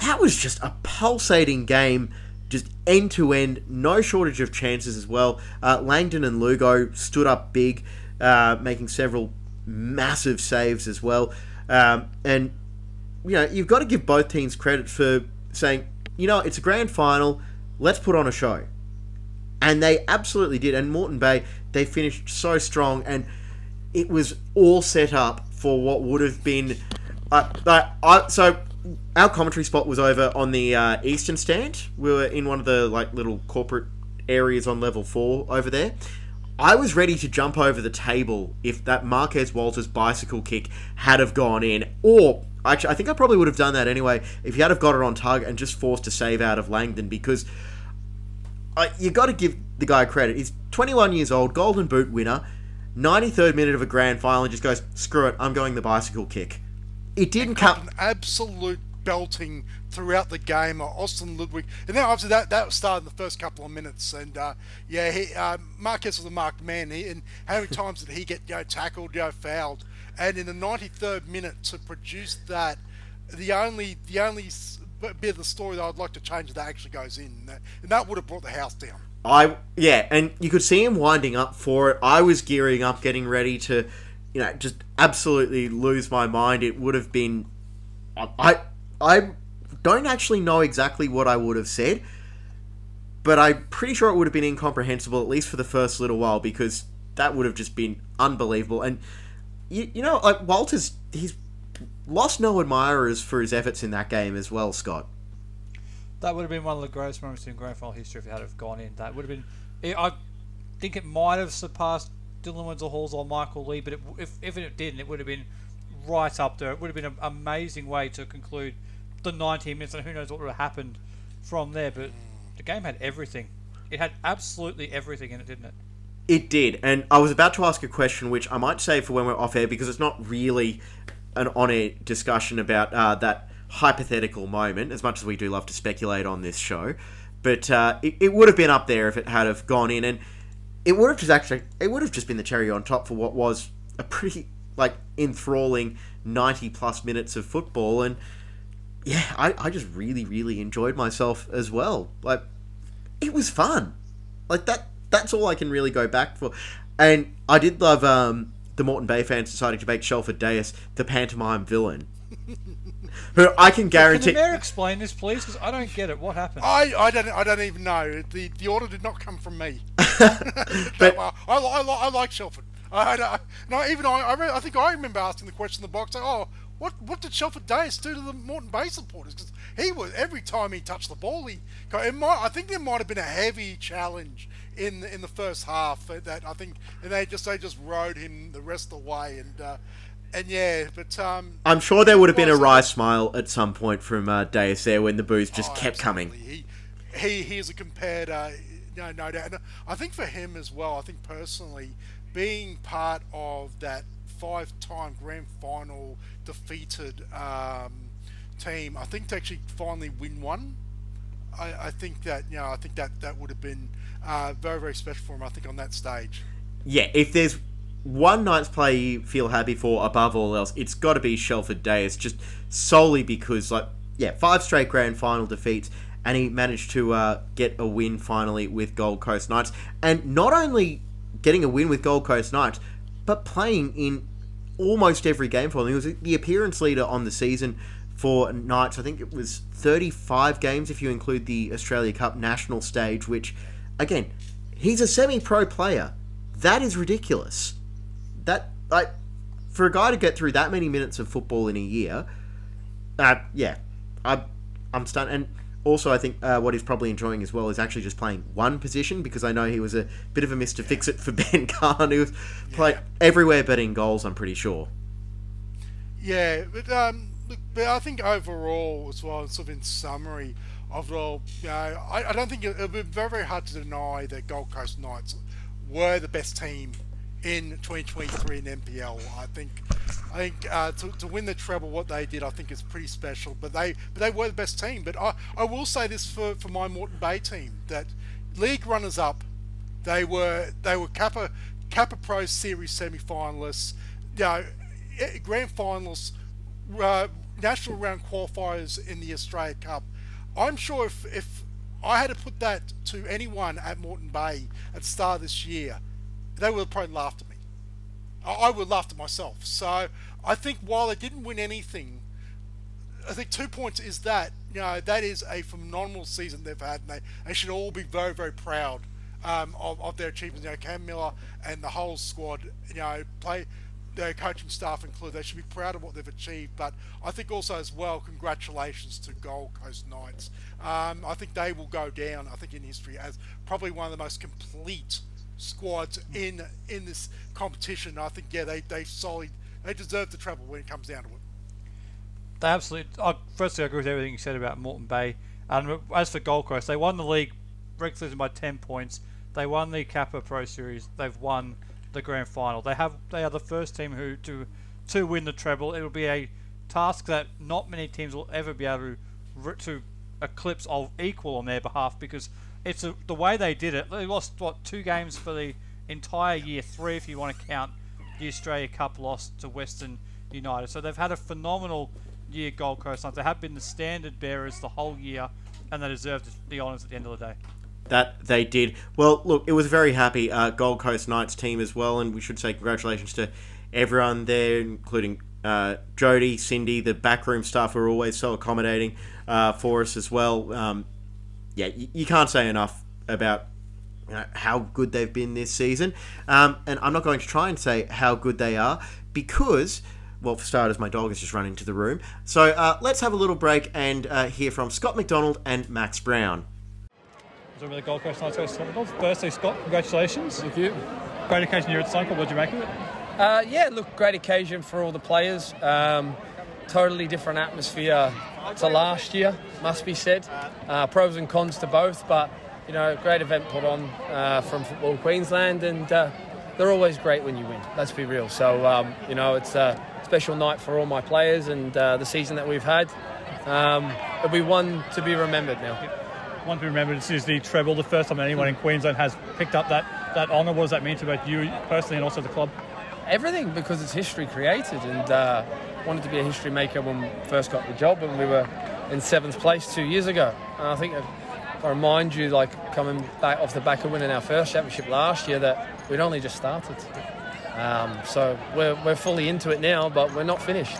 that was just a pulsating game, just end to end, no shortage of chances as well. uh, Langdon and Lugo stood up big, uh, making several massive saves as well, um, and you know, you've got to give both teams credit for saying, you know, it's a grand final, let's put on a show. And they absolutely did. And Moreton Bay, they finished so strong, and it was all set up for what would have been... Uh, uh, I, so, our commentary spot was over on the uh, eastern stand. We were in one of the like little corporate areas on level four over there. I was ready to jump over the table if that Marquez Walters bicycle kick had have gone in, or... Actually, I think I probably would have done that anyway if he had have got it on target and just forced a save out of Langdon, because I, you got to give the guy credit. He's twenty-one years old, Golden Boot winner, ninety-third minute of a grand final, and just goes, screw it, I'm going the bicycle kick. It didn't come... An absolute belting throughout the game. Austin Ludwig, and then obviously that that started in the first couple of minutes, and uh, yeah, he, uh, Marquez was a marked man, he, and how many times did he get you know, tackled, you know, fouled? And in the ninety-third minute to produce that, the only the only bit of the story that I'd like to change that actually goes in, and that would have brought the house down. I yeah, and you could see him winding up for it. I was gearing up, getting ready to, you know, just absolutely lose my mind. It would have been, I I don't actually know exactly what I would have said, but I'm pretty sure it would have been incomprehensible, at least for the first little while, because that would have just been unbelievable. And you you know, like Walters, he's lost no admirers for his efforts in that game as well, Scott. That would have been one of the greatest moments in grand final history if it had have gone in. That would have been, I think it might have surpassed Dylan Wenzel-Halls or Michael Lee, but it, if, if it didn't, it would have been right up there. It would have been an amazing way to conclude the ninety minutes, and who knows what would have happened from there. But the game had everything. It had absolutely everything in it, didn't it? It did. And I was about to ask a question, which I might save for when we're off air, because it's not really an on-air discussion about uh, that hypothetical moment, as much as we do love to speculate on this show. But uh, it, it would have been up there if it had have gone in, and it would have just actually it would have just been the cherry on top for what was a pretty like enthralling ninety plus minutes of football. And yeah, I, I just really really enjoyed myself as well. Like, it was fun. Like that that's all I can really go back for. And I did love um, the Moreton Bay fans deciding to make Shelford Dias the pantomime villain. Who I can guarantee. Can the mayor explain this, please? Because I don't get it. What happened? I, I don't I don't even know. The the order did not come from me. But no, I, I, I, I like Shelford. I, I no even I I, re, I think I remember asking the question in the box. Like, oh, what what did Shelford Dias do to the Moreton Bay supporters? Because he was every time he touched the ball, he. It might, I think there might have been a heavy challenge in in the first half that I think, and they just they just rode him the rest of the way. And. Uh, And yeah, but um, I'm sure there would have been a wry smile at some point from uh, Dias there when the boos just oh, kept absolutely. coming. He, he, he is a compared, uh, no, no doubt. And I think for him as well. I think personally, being part of that five-time grand final defeated um, team, I think to actually finally win one, I, I think that you know, I think that that would have been uh, very, very special for him. I think on that stage. Yeah, if there's one night's play you feel happy for above all else, it's got to be Shelford Dias, just solely because, like, yeah, five straight grand final defeats, and he managed to uh, get a win finally with Gold Coast Knights. And not only getting a win with Gold Coast Knights, but playing in almost every game for them. He was the appearance leader on the season for Knights. I think it was thirty-five games if you include the Australia Cup national stage, which, again, he's a semi-pro player. That is ridiculous. That, like, for a guy to get through that many minutes of football in a year, uh, yeah, I, I'm stunned. And also, I think uh, what he's probably enjoying as well is actually just playing one position, because I know he was a bit of a Mister Yeah. Fix-It for Ben Khan, who was playing yeah. everywhere but in goals, I'm pretty sure. Yeah, but, um, but I think overall, as well, sort of in summary of it all, you know, I, I don't think it would be very, very hard to deny that Gold Coast Knights were the best team in twenty twenty-three in N P L. I think I think uh, to, to win the treble, what they did, I think is pretty special. But they but they were the best team. But I, I will say this for, for my Moreton Bay team, that league runners up, they were they were Kappa Kappa Pro Series semi-finalists, you know, grand finalists, uh, national round qualifiers in the Australia Cup. I'm sure if if I had to put that to anyone at Moreton Bay at the start of this year, they would have probably laughed at me. I would have laughed at myself. So I think while they didn't win anything, I think two points is that, you know, that is a phenomenal season they've had, and they, they should all be very, very proud um, of, of their achievements. You know, Cam Miller and the whole squad, you know, play their coaching staff included, they should be proud of what they've achieved. But I think also as well, congratulations to Gold Coast Knights. Um, I think they will go down, I think, in history as probably one of the most complete squads in in this competition. I think yeah, they they solid. They deserve the treble when it comes down to it. They absolutely. I, firstly, I agree with everything you said about Moreton Bay. And um, as for Gold Coast, they won the league Rex losing by ten points. They won the Kappa Pro Series. They've won the grand final. They have. They are the first team who to to win the treble. It will be a task that not many teams will ever be able to to eclipse of equal on their behalf, because it's a, the way they did it. They lost what two games for the entire year, three if you want to count the Australia Cup loss to Western United. So they've had a phenomenal year, Gold Coast Knights. They have been the standard bearers the whole year, and they deserved the honours at the end of the day. That they did. Well, look, it was a very happy uh, Gold Coast Knights team as well, and we should say congratulations to everyone there, including uh, Jody, Cindy, the backroom staff who are always so accommodating uh, for us as well. Um, yeah, you, you can't say enough about you know, how good they've been this season, um, and I'm not going to try and say how good they are because... Well, for starters, my dog has just run into the room. So uh, let's have a little break and uh, hear from Scott McDonald and Max Brown. Over the Gold Coast Knights Coast Suncorp. Firstly, Scott, congratulations. Thank you. Great occasion here at Suncorp. What did you make of it? Uh, yeah, look, great occasion for all the players. Um, totally different atmosphere to last year, must be said. Uh, pros and cons to both, but, you know, great event put on uh, from Football Queensland, and uh, they're always great when you win, let's be real. So, um, you know, it's... Uh, special night for all my players, and uh, the season that we've had, um, it'll be one to be remembered now. One to be remembered. This is the treble, the first time anyone in Queensland has picked up that, that honour. What does that mean to both you personally and also the club? Everything, because it's history created, and uh, wanted to be a history maker when we first got the job, and we were in seventh place two years ago. And I think if I remind you, like coming back off the back of winning our first championship last year, that we'd only just started. Um, so we're we're fully into it now, but we're not finished.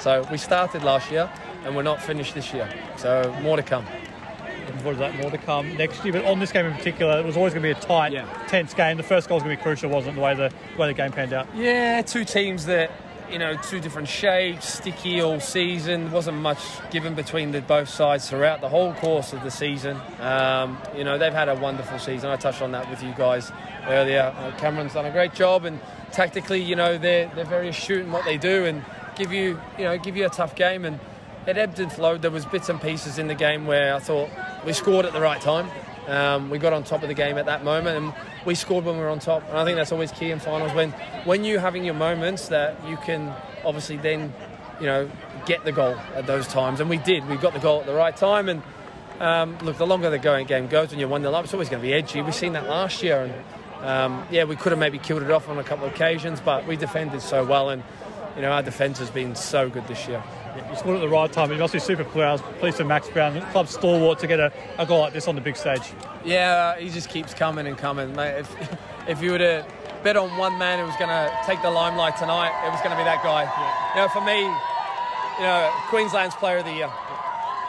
So we started last year, and we're not finished this year. So more to come. Looking forward to that. More to come next year. But on this game in particular, it was always going to be a tight, yeah. tense game. The first goal was going to be crucial, wasn't it? The way the, the way the game panned out. Yeah, two teams that you know, two different shapes, sticky all season. Wasn't much given between the both sides throughout the whole course of the season. Um, you know, they've had a wonderful season. I touched on that with you guys earlier. Uh, Cameron's done a great job, and tactically, you know, they're they're very astute in what they do and give you, you know, give you a tough game. And it ebbed and flowed. There was bits and pieces in the game where I thought we scored at the right time. Um, we got on top of the game at that moment, and we scored when we were on top. And I think that's always key in finals, when when you're having your moments that you can obviously then, you know, get the goal at those times. And we did. We got the goal at the right time. And um, look, the longer the going game goes when you're one nil up, it's always going to be edgy. We've seen that last year. And Um, yeah, we could have maybe killed it off on a couple of occasions, but we defended so well, and you know our defence has been so good this year. Yeah, you scored at the right time. You must be super pleased for Max Brown, club stalwart, to get a, a goal like this on the big stage. Yeah, he just keeps coming and coming. Mate, if if you were to bet on one man who was going to take the limelight tonight, it was going to be that guy. Yeah. You know, for me, you know, Queensland's Player of the Year.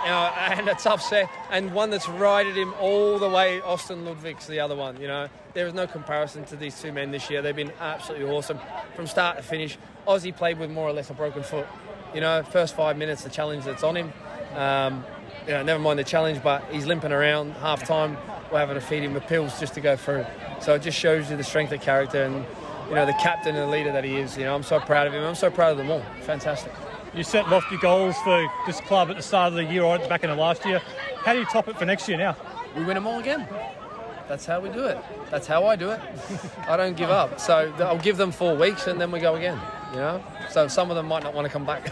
You know, and a tough set, and one that's rided him all the way. Austin Ludwig's the other one, you know. There is no comparison to these two men this year. They've been absolutely awesome from start to finish. Aussie played with more or less a broken foot. You know, first five minutes, the challenge that's on him. Um, you know, never mind the challenge, but he's limping around half-time. We're having to feed him with pills just to go through. So it just shows you the strength of character and, you know, the captain and the leader that he is. You know, I'm so proud of him. I'm so proud of them all. Fantastic. You set lofty goals for this club at the start of the year or back in the last year. How do you top it for next year now? We win them all again. That's how we do it. That's how I do it. I don't give up. So I'll give them four weeks and then we go again, you know? So some of them might not want to come back.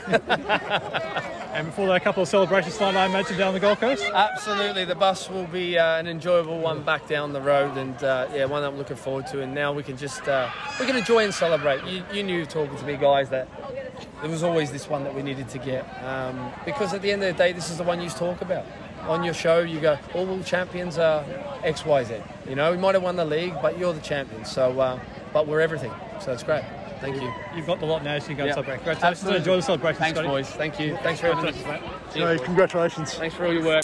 And before that, a couple of celebrations tonight, I imagine, down the Gold Coast? Absolutely. The bus will be uh, an enjoyable one back down the road, and, uh, yeah, one I'm looking forward to. And now we can just uh, we can enjoy and celebrate. You, you knew, talking to me, guys, that there was always this one that we needed to get, um, because at the end of the day, this is the one you talk about. On your show, you go, all world champions are X, Y, Z. You know, we might have won the league, but you're the champion. So, uh, but we're everything. So it's great. Thank you. You've got the lot now, so you can go yeah. celebrate. Congratulations. Enjoy the celebration, Thanks, Scotty. boys. Thank you. Thanks for having us. No, congratulations. Thanks for all your work.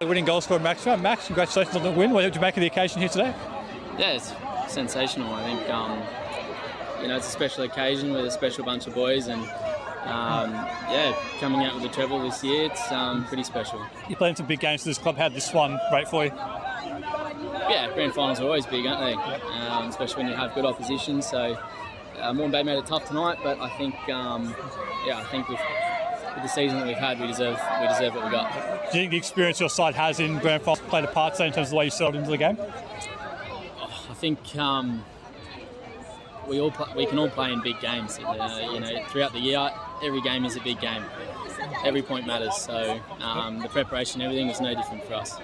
The winning goal scorer, Max. Max, congratulations on the win. What did you make of the occasion here today? Yeah, it's sensational. I think, um, you know, it's a special occasion with a special bunch of boys, and, um, yeah, coming out with the treble this year, it's um, pretty special. You're playing some big games for this club. How'd this one rate for you? Yeah, grand finals are always big, aren't they? Um, especially when you have good opposition, so... Uh, Moreton Bay made it tough tonight, but I think, um, yeah, I think with with the season that we've had, we deserve we deserve what we got. Do you think the experience your side has in grand finals played a part today in terms of the way you settled into the game? Oh, I think um, we all play, we can all play in big games. Uh, you know, throughout the year, every game is a big game. Every point matters. So um, the preparation, everything was no different for us.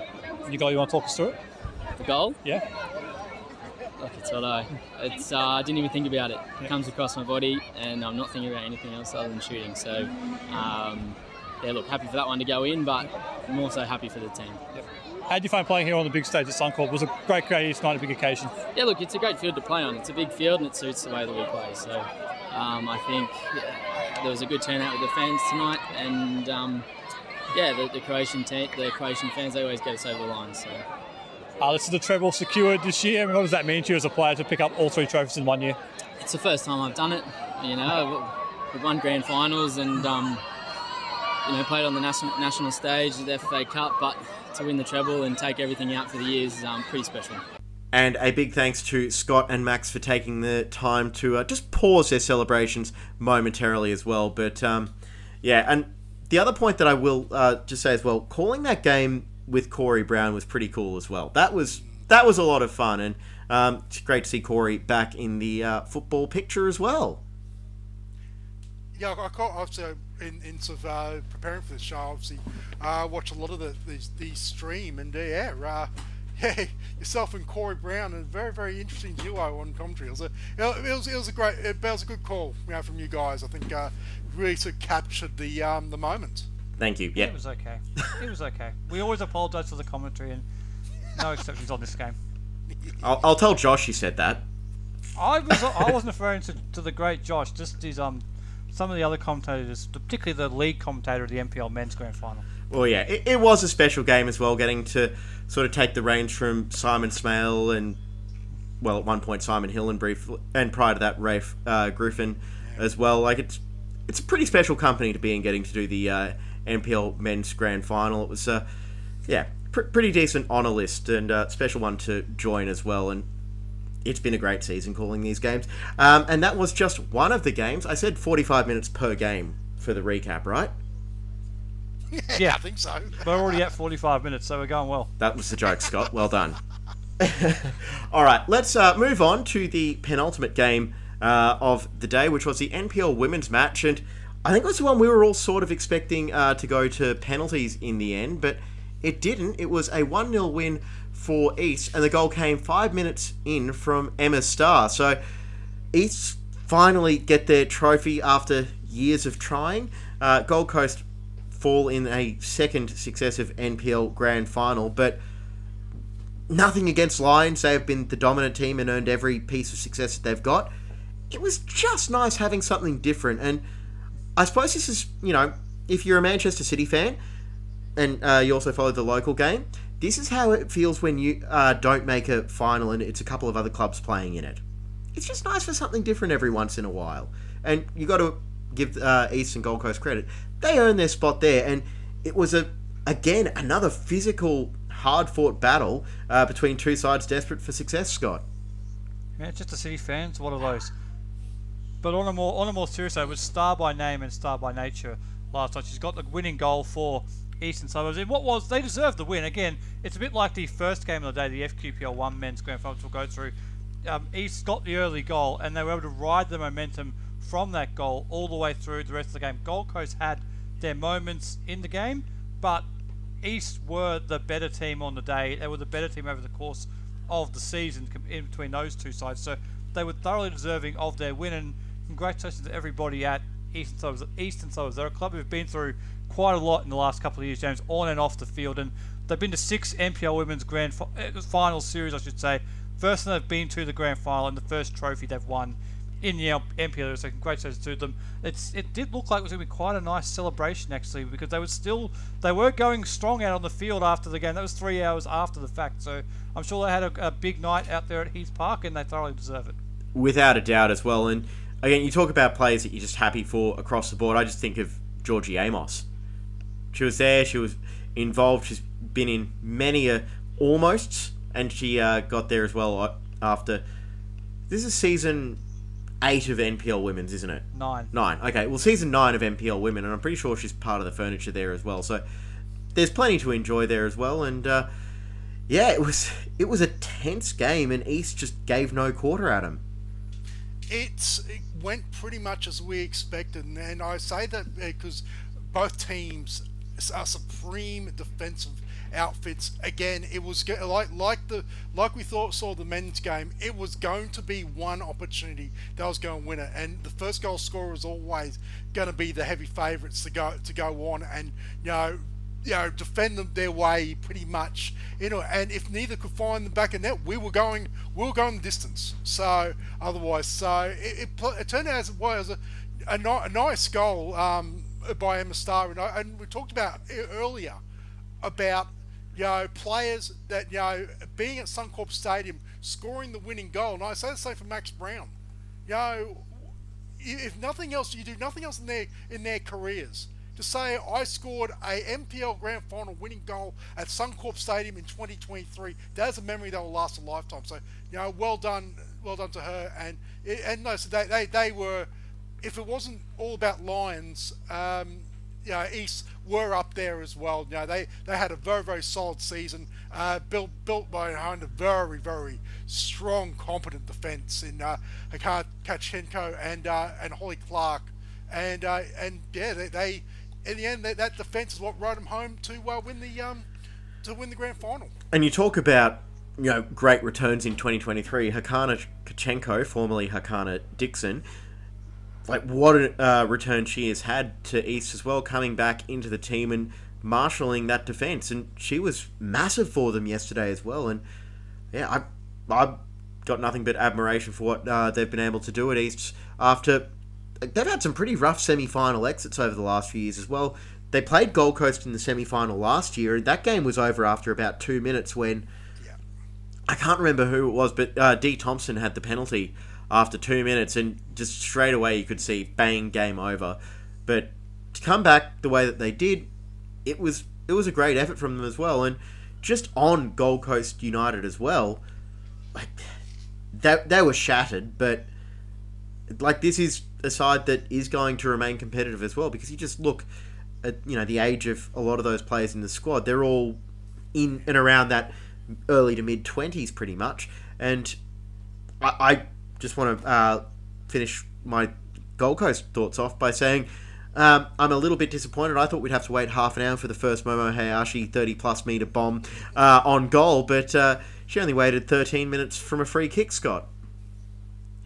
Your goal, you want to talk us through it? The goal? Yeah. Look, it's hello. It's uh, I didn't even think about it. It comes across my body, and I'm not thinking about anything else other than shooting. So, um, yeah, look, happy for that one to go in, but I'm also happy for the team. Yep. How did you find playing here on the big stage at Suncorp? It was a great, great evening, a big occasion. Yeah, look, it's a great field to play on. It's a big field, and it suits the way that we play. So, um, I think yeah, there was a good turnout with the fans tonight, and um, yeah, the, the Croatian te- the Croatian fans, they always get us over the line. So. Uh, this is the treble secured this year. I mean, what does that mean to you as a player to pick up all three trophies in one year? It's the first time I've done it. You know, we've won grand finals and um, you know played on the national national stage, the F A Cup, but to win the treble and take everything out for the year is um, pretty special. And a big thanks to Scott and Max for taking the time to uh, just pause their celebrations momentarily as well. But um, yeah, and the other point that I will uh, just say as well, calling that game with Corey Brown was pretty cool as well. That was that was a lot of fun, and um, it's great to see Corey back in the uh, football picture as well. Yeah, I caught after in, in sort of uh, preparing for the show. Obviously, I uh, watched a lot of the, the the stream, and yeah, uh, yeah, yourself and Corey Brown, a very very interesting duo on commentary. It was a, it was, it was a great, it was a good call, you know, from you guys. I think uh, really sort of captured the um, the moment. Thank you. Yeah. It was okay. It was okay. We always apologise for the commentary, and no exceptions on this game. I'll, I'll tell Josh you said that. I was I wasn't referring to, to the great Josh. Just his um, some of the other commentators, particularly the lead commentator of the N P L Men's Grand Final. Well, yeah, it, it was a special game as well, getting to sort of take the reins from Simon Smale and, well, at one point Simon Hill and brief, and prior to that Rafe uh, Griffin as well. Like it's it's a pretty special company to be in, getting to do the. Uh, N P L Men's Grand Final. It was, uh, yeah, pr- pretty decent honour list, and a uh, special one to join as well. And it's been a great season calling these games. Um, and that was just one of the games. I said forty-five minutes per game for the recap, right? Yeah, yeah. I think so. We're already at forty-five minutes, so we're going well. That was the joke, Scott. Well done. All right, let's uh, move on to the penultimate game uh, of the day, which was the N P L women's match. And I think that's the one we were all sort of expecting uh, to go to penalties in the end, but it didn't. It was a one nil win for East, and the goal came five minutes in from Emma Starr. So East finally get their trophy after years of trying. Uh, Gold Coast fall in a second successive N P L Grand Final, but nothing against Lions. They have been the dominant team and earned every piece of success that they've got. It was just nice having something different, and I suppose this is, you know, if you're a Manchester City fan and uh, you also follow the local game, this is how it feels when you uh, don't make a final and it's a couple of other clubs playing in it. It's just nice for something different every once in a while. And you got to give uh, East and Gold Coast credit. They earned their spot there, and it was, a again, another physical, hard-fought battle uh, between two sides desperate for success, Scott. Manchester City fans, what are those? But on a more on a more serious note, it was star by name and star by nature last night. She's got the winning goal for Eastern Suburbs. And what was, they deserved the win. Again, it's a bit like the first game of the day, the F Q P L one Men's Grand Final, which will go through. Um, East got the early goal, and they were able to ride the momentum from that goal all the way through the rest of the game. Gold Coast had their moments in the game, but East were the better team on the day. They were the better team over the course of the season in between those two sides. So they were thoroughly deserving of their win, and congratulations to everybody at Eastern Suburbs. Eastern Suburbs, they're a club who've been through quite a lot in the last couple of years, James, on and off the field, and they've been to six N P L Women's Grand F- Final Series, I should say. First time they've been to the Grand Final, and the first trophy they've won in the N P L, so congratulations to them. It's, it did look like it was going to be quite a nice celebration, actually, because they were still, they were going strong out on the field after the game. That was three hours after the fact, so I'm sure they had a, a big night out there at Heath Park, and they thoroughly deserve it. Without a doubt as well, and again, you talk about players that you're just happy for across the board. I just think of Georgie Amos. She was there. She was involved. She's been in many a almosts, and she uh, got there as well after. This is season eight of N P L Women's, isn't it? Nine. Nine. Okay, well, season nine of N P L Women, and I'm pretty sure she's part of the furniture there as well. So there's plenty to enjoy there as well. And uh, yeah, it was it was a tense game, and East just gave no quarter, Adam. It's, it went pretty much as we expected, and I say that because both teams are supreme defensive outfits. Again, it was like like the like we thought saw the men's game. It was going to be one opportunity that was going to win it, and the first goal scorer was always going to be the heavy favourites to go to go on and you know you know defend them their way pretty much. You know, and if neither could find the back of net, we were going we were going the distance. So otherwise, so it, it, it turned out as it was a a, a nice goal um, by Emma Starr, and, I, and we talked about it earlier about. You know, players that, you know, being at Suncorp Stadium, scoring the winning goal. And I say the same for Max Brown. You know, if nothing else, you do nothing else in their in their careers. To say, I scored a N P L Grand Final winning goal at Suncorp Stadium in twenty twenty-three, that's a memory that will last a lifetime. So, you know, well done, well done to her. And, and no, so they, they, they were, if it wasn't all about Lions, um, you know, East were up there as well. You know, they they had a very very solid season, uh, built built behind a very very strong, competent defence in uh, Hakan Kachenko and uh, and Holly Clark, and uh, and yeah, they, they in the end they, that defence is what rode them home to uh, win the um to win the grand final. And you talk about you know great returns in twenty twenty-three. Hakan Kachenko, formerly Hakana Dixon. Like, what a uh, return she has had to East as well, coming back into the team and marshalling that defence. And she was massive for them yesterday as well. And, yeah, I've I got nothing but admiration for what uh, they've been able to do at East after... They've had some pretty rough semi-final exits over the last few years as well. They played Gold Coast in the semi-final last year, and that game was over after about two minutes when... Yeah. I can't remember who it was, but uh, Dee Thompson had the penalty after two minutes, and just straight away you could see, bang, game over. But to come back the way that they did, it was it was a great effort from them as well. And just on Gold Coast United as well, like they, they were shattered, but like this is a side that is going to remain competitive as well, because you just look at you know the age of a lot of those players in the squad. They're all in and around that early to mid-twenties pretty much. And I... I just want to uh, finish my Gold Coast thoughts off by saying um, I'm a little bit disappointed. I thought we'd have to wait half an hour for the first Momo Hayashi thirty-plus metre bomb uh, on goal, but uh, she only waited thirteen minutes from a free kick, Scott.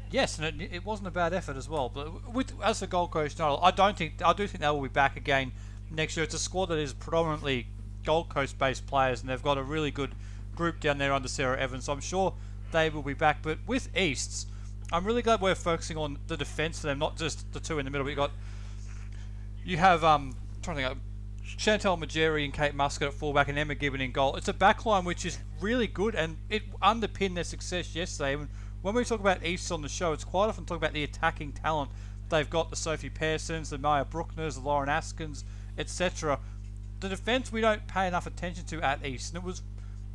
Yes, and it, it wasn't a bad effort as well. But with, as the Gold Coast, no, I don't think I do think they will be back again next year. It's a squad that is predominantly Gold Coast-based players, and they've got a really good group down there under Sarah Evans. So I'm sure they will be back. But with Easts, I'm really glad we're focusing on the defence for them, not just the two in the middle. We got, you have, um, I'm trying to think, Chantelle Majeri and Kate Muscat at fullback and Emma Gibbon in goal. It's a backline which is really good, and it underpinned their success yesterday. And when we talk about East on the show, it's quite often talking about the attacking talent they've got: the Sophie Perssons, the Maya Brookners, the Lauren Askins, et cetera. The defence we don't pay enough attention to at East, and it was,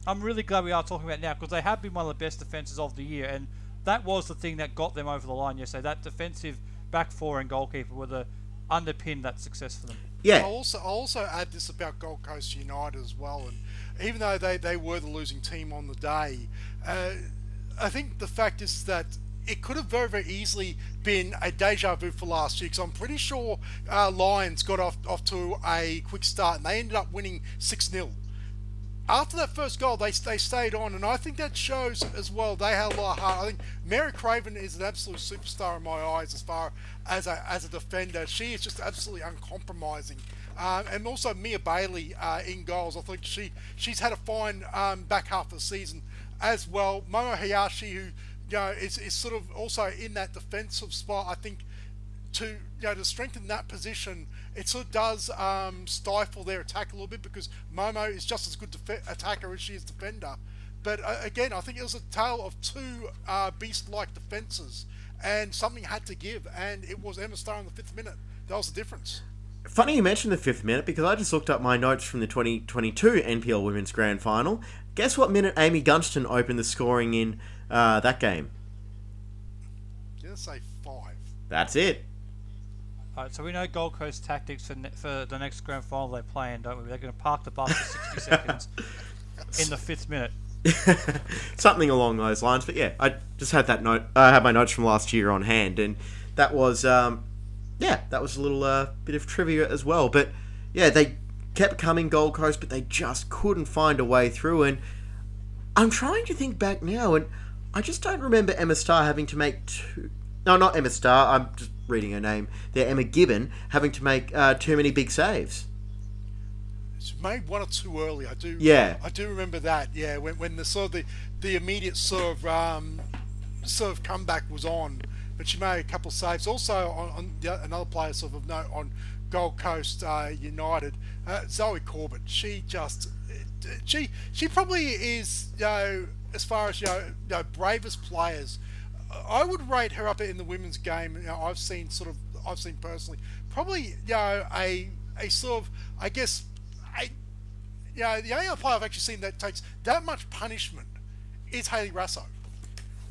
I'm really glad we are talking about now, because they have been one of the best defences of the year, and that was the thing that got them over the line yesterday. That defensive back four and goalkeeper were the underpin that success for them. Yeah. I'll also, I'll also add this about Gold Coast United as well. And even though they, they were the losing team on the day, uh, I think the fact is that it could have very, very easily been a deja vu for last year, because I'm pretty sure uh, Lions got off, off to a quick start and they ended up winning six nil. After that first goal, they they stayed on, and I think that shows as well. They had a lot of heart. I think Mary Craven is an absolute superstar in my eyes as far as a as a defender. She is just absolutely uncompromising, um, and also Mia Bailey uh, in goals. I think she she's had a fine um, back half of the season as well. Momo Hayashi, who you know is is sort of also in that defensive spot. I think to you know to strengthen that position. It sort of does um, stifle their attack a little bit, because Momo is just as good def- attacker as she is defender. But uh, again, I think it was a tale of two uh, beast-like defences, and something had to give, and it was Emma Starr in the fifth minute. That was the difference. Funny you mentioned the fifth minute, because I just looked up my notes from the twenty twenty-two N P L Women's Grand Final. Guess what minute Amy Gunston opened the scoring in uh, that game? Did I say five? That's it. All right, so we know Gold Coast tactics for, ne for the next grand final they play in, don't we? They're going to park the bus for sixty seconds in the fifth minute. Something along those lines. But yeah, I just had that note. I had my notes from last year on hand, and that was, um, yeah, that was a little uh, bit of trivia as well. But yeah, they kept coming Gold Coast, but they just couldn't find a way through. And I'm trying to think back now, and I just don't remember Emma Starr having to make two. No, not Emma Starr. I'm just reading her name there, Emma Gibbon, having to make uh, too many big saves. She made one or two early. I do. Yeah. I do remember that. Yeah, when when the sort of the, the immediate sort of um, sort of comeback was on, but she made a couple of saves. Also on, on the, another player sort of note on Gold Coast uh, United, uh, Zoe Corbett. She just she she probably is, you know, as far as, you know, you know, bravest players. I would rate her up in the women's game. You know, I've seen sort of, I've seen personally, probably, you know, a a sort of, I guess, a, you know, the only other player I've actually seen that takes that much punishment is Hayley Rasso,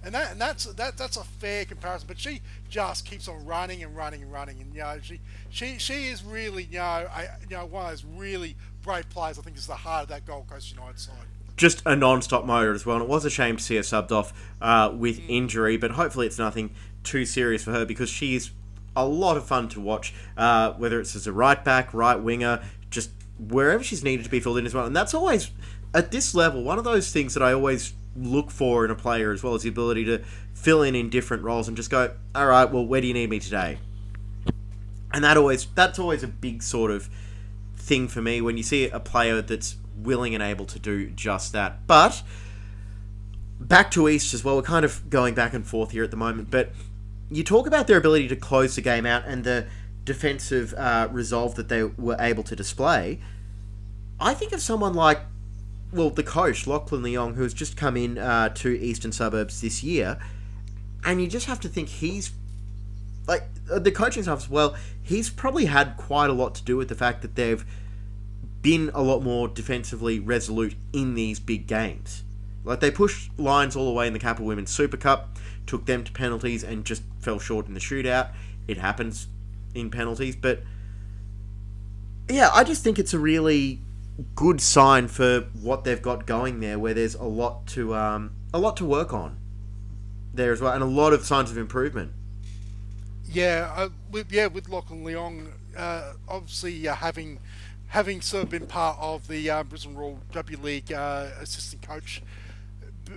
and that and that's that that's a fair comparison. But she just keeps on running and running and running, and you know, she she she is really, you know, a, you know, one of those really brave players. I think is the heart of that Gold Coast United side. Just a non-stop motor as well, and it was a shame to see her subbed off uh, with injury, but hopefully it's nothing too serious for her, because she is a lot of fun to watch, uh, whether it's as a right-back, right-winger, just wherever she's needed to be filled in as well. And that's always, at this level, one of those things that I always look for in a player as well, is the ability to fill in in different roles and just go, all right, well, where do you need me today? And that always that's always a big sort of thing for me, when you see a player that's willing and able to do just that. But back to East as well, we're kind of going back and forth here at the moment, but you talk about their ability to close the game out and the defensive uh, resolve that they were able to display. I think of someone like, well, the coach, Lachlan Leong, who has just come in uh, to Eastern Suburbs this year, and you just have to think he's, like, the coaching staff as well, he's probably had quite a lot to do with the fact that they've been a lot more defensively resolute in these big games. Like, they pushed Lions all the way in the Capital Women's Super Cup, took them to penalties and just fell short in the shootout. It happens in penalties, but yeah, I just think it's a really good sign for what they've got going there, where there's a lot to um, a lot to work on there as well, and a lot of signs of improvement. Yeah, uh, with, yeah, with Lachlan Leong, uh, obviously uh, having. having sort of been part of the uh, Brisbane Roar W League uh, assistant coach,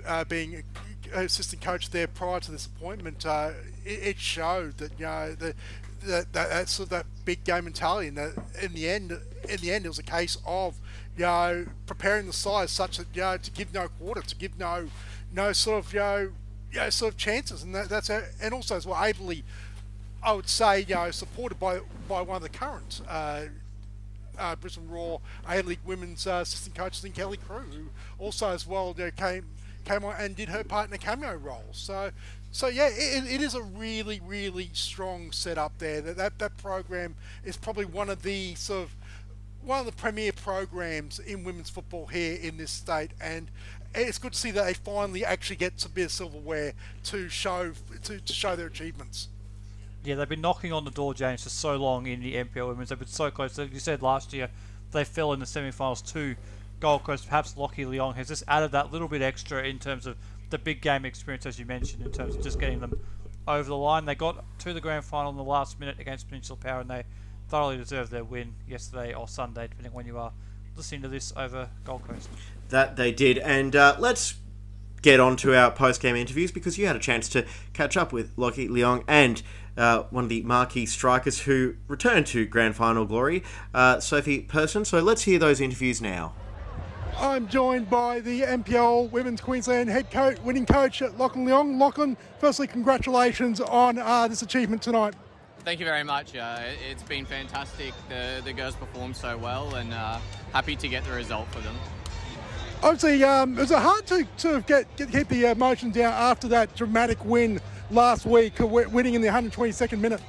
uh, being assistant coach there prior to this appointment, uh, it, it showed that, you know, the, that that sort of that big game mentality, and that in the end, in the end, it was a case of, you know, preparing the side such that, you know, to give no quarter, to give no no sort of, you know, you know sort of chances, and that, that's how, and also as well ably, I would say, you know, supported by by one of the current. Uh, Uh, Brisbane Roar A-League women's uh, assistant coach, in Kelly Crew, who also as well, you know, came came on and did her part in a cameo role. So, so yeah, it, it is a really, really strong setup there. That, that that program is probably one of the sort of one of the premier programs in women's football here in this state, and it's good to see that they finally actually get a bit of silverware to show to, to show their achievements. Yeah, they've been knocking on the door, James, for so long in the N P L Women's. They've been so close. Like you said, last year they fell in the semi-finals to Gold Coast. Perhaps Lockie Leong has just added that little bit extra in terms of the big game experience, as you mentioned, in terms of just getting them over the line. They got to the grand final in the last minute against Peninsula Power, and they thoroughly deserved their win yesterday or Sunday, depending on when you are listening to this, over Gold Coast. That they did. And uh, let's get on to our post-game interviews, because you had a chance to catch up with Lockie Leong and Uh, one of the marquee strikers who returned to grand final glory, uh, Sophie Persson. So let's hear those interviews now. I'm joined by the N P L Women's Queensland head coach, winning coach, Lachlan Leong. Lachlan, firstly, congratulations on uh, this achievement tonight. Thank you very much. Uh, it's been fantastic. The, the girls performed so well, and uh, happy to get the result for them. Obviously, um, was it hard to sort of get, get keep the emotions down after that dramatic win last week, winning in the one hundred twenty-second minute?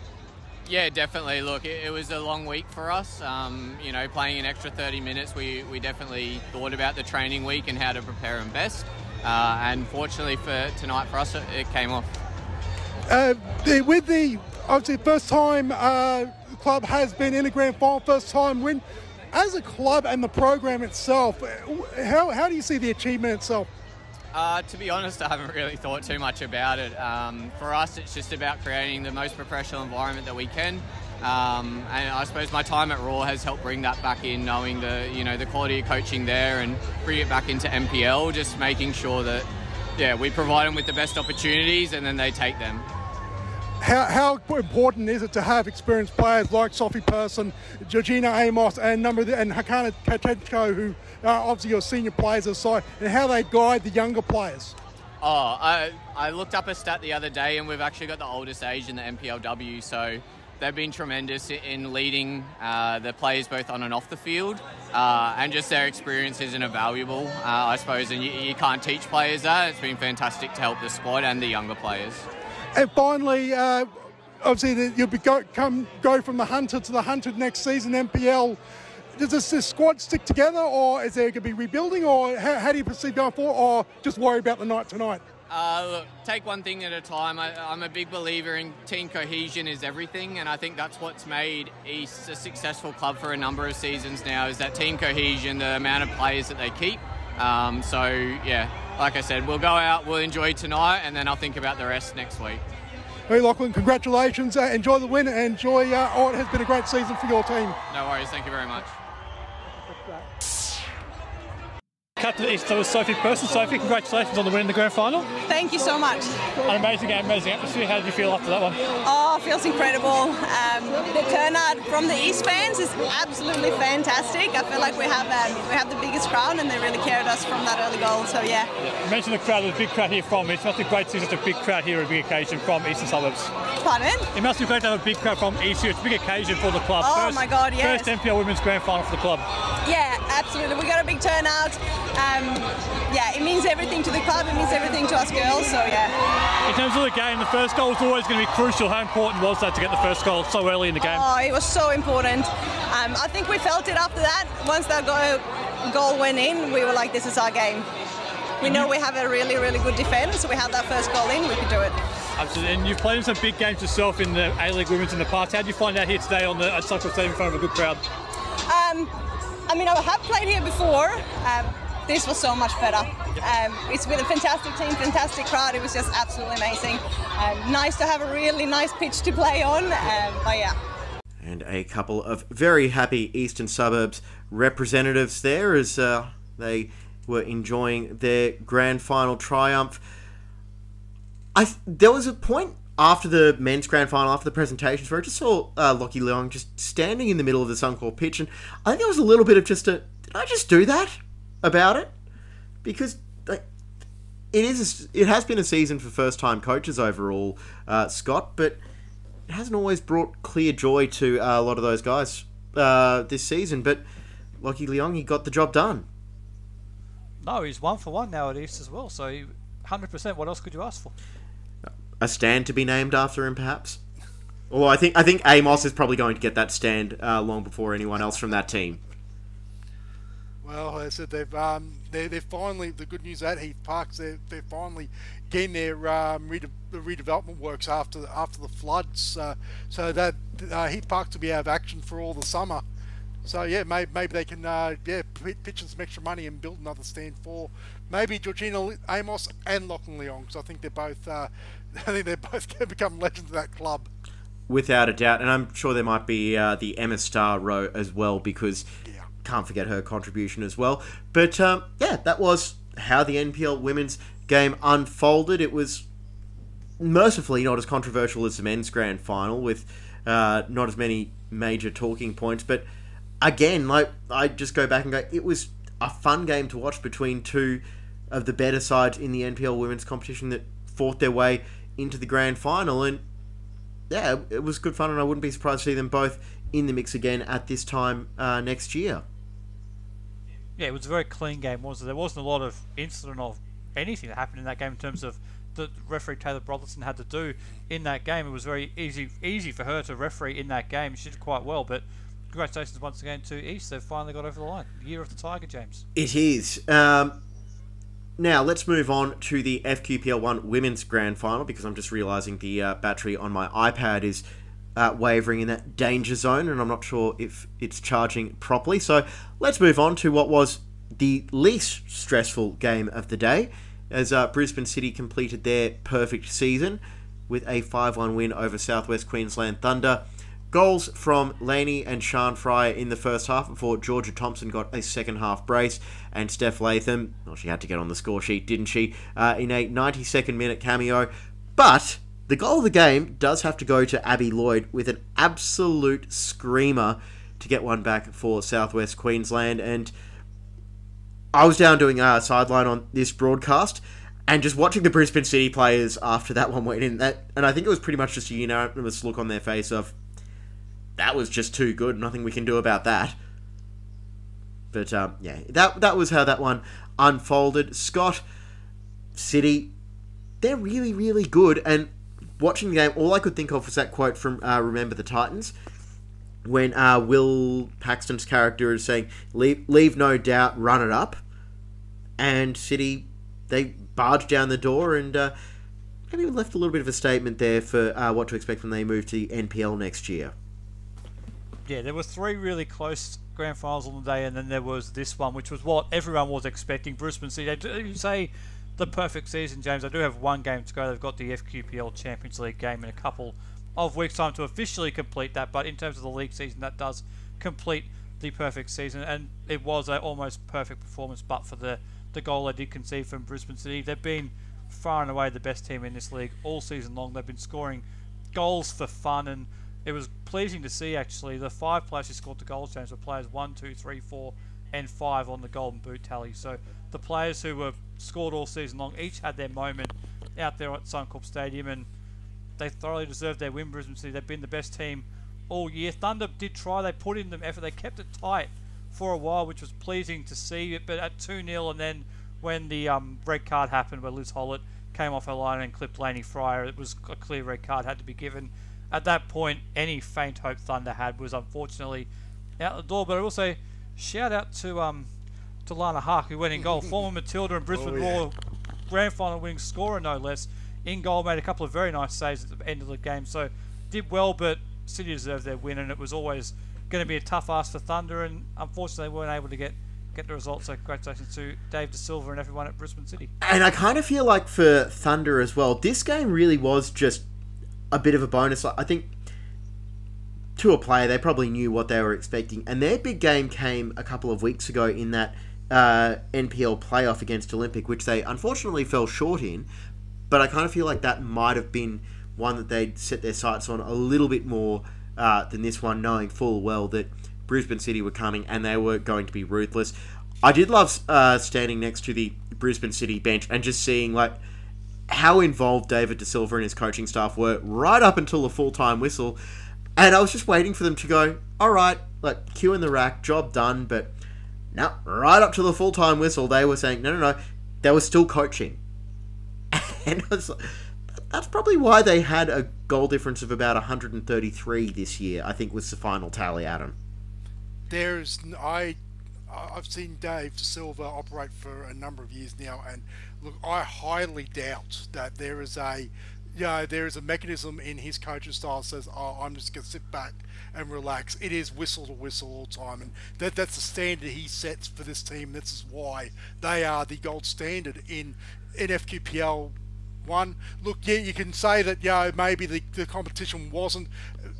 Yeah, definitely. Look, it, it was a long week for us. Um, you know, playing an extra thirty minutes, we, we definitely thought about the training week and how to prepare them best. Uh, and fortunately for tonight for us, it, it came off. Uh, with the obviously first time uh, club has been in a grand final, first time win. As a club and the program itself, how how do you see the achievement itself? Uh, to be honest, I haven't really thought too much about it. Um, for us, it's just about creating the most professional environment that we can. Um, and I suppose my time at Roar has helped bring that back in, knowing the you know the quality of coaching there, and bring it back into N P L, just making sure that yeah we provide them with the best opportunities and then they take them. How, how important is it to have experienced players like Sophie Persson, Georgina Amos, and number of the, and Hakana Patenko, who are obviously your senior players aside, and how they guide the younger players? Oh, I, I looked up a stat the other day, and we've actually got the oldest age in the N P L W, so they've been tremendous in leading uh, the players both on and off the field, uh, and just their experience is invaluable, uh, I suppose, and you, you can't teach players that. It's been fantastic to help the squad and the younger players. And finally, uh, obviously, the, you'll be go, come go from the hunter to the hunted next season, N P L. Does this, this squad stick together, or is there going to be rebuilding, or how, how do you proceed going forward, or just worry about the night tonight? Uh, look, take one thing at a time. I, I'm a big believer in team cohesion is everything, and I think that's what's made East a successful club for a number of seasons now, is that team cohesion, the amount of players that they keep. Um, so, yeah. Like I said, we'll go out, we'll enjoy tonight, and then I'll think about the rest next week. Hey, Lachlan, congratulations. Uh, enjoy the win, and enjoy uh, oh, it has been a great season for your team. No worries. Thank you very much. Cut to the East, that was Sophie Persson. Sophie, congratulations on the win in the grand final. Thank you so much. An amazing game, amazing atmosphere. How did you feel after that one? Oh, it feels incredible. Um, the turnout from the East fans is absolutely fantastic. I feel like we have um, we have the biggest crowd, and they really carried us from that early goal, so yeah. yeah. You mentioned the crowd, there's a big crowd here from East. It must be great to see such a big crowd here, a big occasion from Eastern Suburbs. Pardon? It must be great to have a big crowd from East here. It's a big occasion for the club. Oh first, my God, yes. First N P L Women's Grand Final for the club. Yeah, absolutely. We got a big turnout. Um, yeah, it means everything to the club, it means everything to us girls, so yeah. In terms of the game, the first goal is always going to be crucial. How important was that to get the first goal so early in the game? Oh, it was so important. Um, I think we felt it after that. Once that go goal went in, we were like, this is our game. We know we have a really, really good defence. We had that first goal in, we could do it. Absolutely, and you've played in some big games yourself in the A-League Women's in the past. How did you find out here today on the at Suncorp Stadium in front of a good crowd? Um, I mean, I have played here before. Um, This was so much better. Um, it's been a fantastic team, fantastic crowd. It was just absolutely amazing. Um, nice to have a really nice pitch to play on, um, but yeah. And a couple of very happy Eastern Suburbs representatives there as uh, they were enjoying their grand final triumph. I th there was a point after the men's grand final, after the presentations, where I just saw uh, Lachlan Leong just standing in the middle of the Suncorp pitch, and I think there was a little bit of just a, did I just do that? About it, because like, it is a, it has been a season for first-time coaches overall, uh, Scott, but it hasn't always brought clear joy to uh, a lot of those guys uh, this season. But Lachlan Leong, he got the job done. No, he's one for one now at East as well, so one hundred percent, what else could you ask for? A stand to be named after him, perhaps? Although I think, I think Amos is probably going to get that stand uh, long before anyone else from that team. Well, I said they've um, they're, they're finally, the good news at Heath Parks, they're, they're finally getting their um, rede the redevelopment works after the, after the floods, uh, so that uh, Heath Parks will be out of action for all the summer. So yeah, maybe, maybe they can uh, yeah pitch in some extra money and build another stand for maybe Georgina Amos and Lachlan Leong, because I think they're both uh, I think they're both going to become legends of that club. Without a doubt, and I'm sure there might be uh, the Emma Starr row as well, because. Yeah. Can't forget her contribution as well. But um, yeah, that was how the N P L women's game unfolded. It was mercifully not as controversial as the men's grand final, with uh, not as many major talking points. But again, like I just go back and go, it was a fun game to watch between two of the better sides in the N P L women's competition that fought their way into the grand final. And yeah, it was good fun, and I wouldn't be surprised to see them both in the mix again at this time uh, next year. Yeah, it was a very clean game, wasn't it? There wasn't a lot of incident of anything that happened in that game in terms of the referee Taylor Brotherton had to do in that game. It was very easy easy for her to referee in that game. She did quite well, but congratulations once again to East. They've finally got over the line. Year of the Tiger, James. It is. Um, Now, let's move on to the F Q P L one Women's Grand Final, because I'm just realising the uh, battery on my iPad is uh, wavering in that danger zone, and I'm not sure if it's charging properly. So let's move on to what was the least stressful game of the day, as uh, Brisbane City completed their perfect season with a five one win over Southwest Queensland Thunder. Goals from Laney and Sian Fryer in the first half before Georgia Thompson got a second half brace, and Steph Latham, well, she had to get on the score sheet, didn't she, uh, in a ninety-second minute cameo. But the goal of the game does have to go to Abby Lloyd with an absolute screamer to get one back for Southwest Queensland. And I was down doing a sideline on this broadcast and just watching the Brisbane City players after that one went in, that, and I think it was pretty much just a unanimous look on their face of, that was just too good. Nothing we can do about that. But, um, yeah, that that was how that one unfolded. Scott, City, they're really, really good. And watching the game, all I could think of was that quote from uh, Remember the Titans, when uh, Will Paxton's character is saying, leave, leave no doubt, run it up. And City, they barged down the door and uh, maybe left a little bit of a statement there for uh, what to expect when they move to the N P L next year. Yeah, there were three really close grand finals on the day, and then there was this one, which was what everyone was expecting. Brisbane City, they do say the perfect season, James. They do have one game to go. They've got the F Q P L Champions League game in a couple of weeks' time to officially complete that. But in terms of the league season, that does complete the perfect season. And it was an almost perfect performance, but for the, the goal they did concede from Brisbane City. They've been far and away the best team in this league all season long. They've been scoring goals for fun, and it was pleasing to see, actually, the five players who scored the goals, James, were players one, two, three, four, and five on the Golden Boot tally. So the players who were scored all season long each had their moment out there at Suncorp Stadium, and they thoroughly deserved their win. Brisbane City, they've been the best team all year. Thunder did try. They put in the effort. They kept it tight for a while, which was pleasing to see. But at two nil, and then when the um, red card happened, where Liz Hollett came off her line and clipped Laney Fryer, it was a clear red card had to be given. At that point, any faint hope Thunder had was unfortunately out the door. But I will say, shout out to um, to Lana Hark, who went in goal. Former Matilda and Brisbane Roar oh, yeah. grand final winning scorer, no less. In goal, made a couple of very nice saves at the end of the game. So did well, but City deserved their win, and it was always going to be a tough ask for Thunder. And unfortunately, they weren't able to get, get the results. So congratulations to Dave De Silva and everyone at Brisbane City. And I kind of feel like for Thunder as well, this game really was just a bit of a bonus. I think to a player, they probably knew what they were expecting, and their big game came a couple of weeks ago in that uh, N P L playoff against Olympic, which they unfortunately fell short in, but I kind of feel like that might have been one that they'd set their sights on a little bit more uh, than this one, knowing full well that Brisbane City were coming and they were going to be ruthless. I did love uh, standing next to the Brisbane City bench and just seeing, like, how involved David De Silva and his coaching staff were right up until the full-time whistle. And I was just waiting for them to go, all right, like, cue in the rack, job done. But no, right up to the full-time whistle, they were saying, no, no, no, they were still coaching. And I was like, that's probably why they had a goal difference of about one hundred thirty-three this year, I think was the final tally, Adam. There's, I, I've seen Dave De Silva operate for a number of years now, and look, I highly doubt that there is a, you know, there is a mechanism in his coaching style that says, oh, I'm just going to sit back and relax. It is whistle to whistle all the time, and that that's the standard he sets for this team. This is why they are the gold standard in in F Q P L one. Look, yeah, you can say that, you know, maybe the, the competition wasn't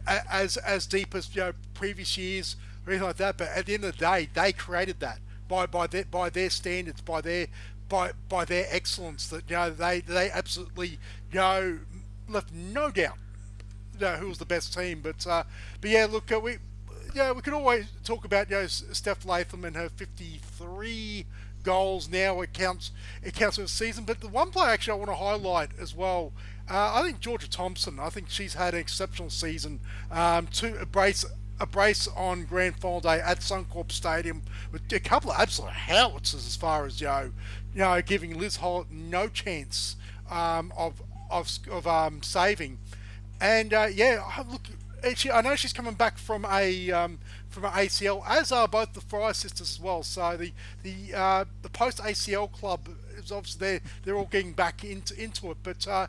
as as deep as, you know, previous years or anything like that, but at the end of the day, they created that by by their by their standards, by their by by their excellence, that, you know, they they absolutely, you know, left no doubt, you know, who was the best team. But uh, but yeah, look, uh, we yeah we can always talk about, you know, Steph Latham and her fifty-three goals now. It counts it counts for the season. But the one player actually I want to highlight as well, uh, I think Georgia Thompson. I think she's had an exceptional season. Um, to embrace. A brace on Grand Final Day at Suncorp Stadium with a couple of absolute howitzers, as far as, you know, you know, giving Liz Hollett no chance um, of of of um, saving. And uh, yeah, look, she, I know she's coming back from a um, from an A C L, as are both the Fry sisters as well. So the the uh, the post A C L club is obviously they're they're all getting back into into it. But uh,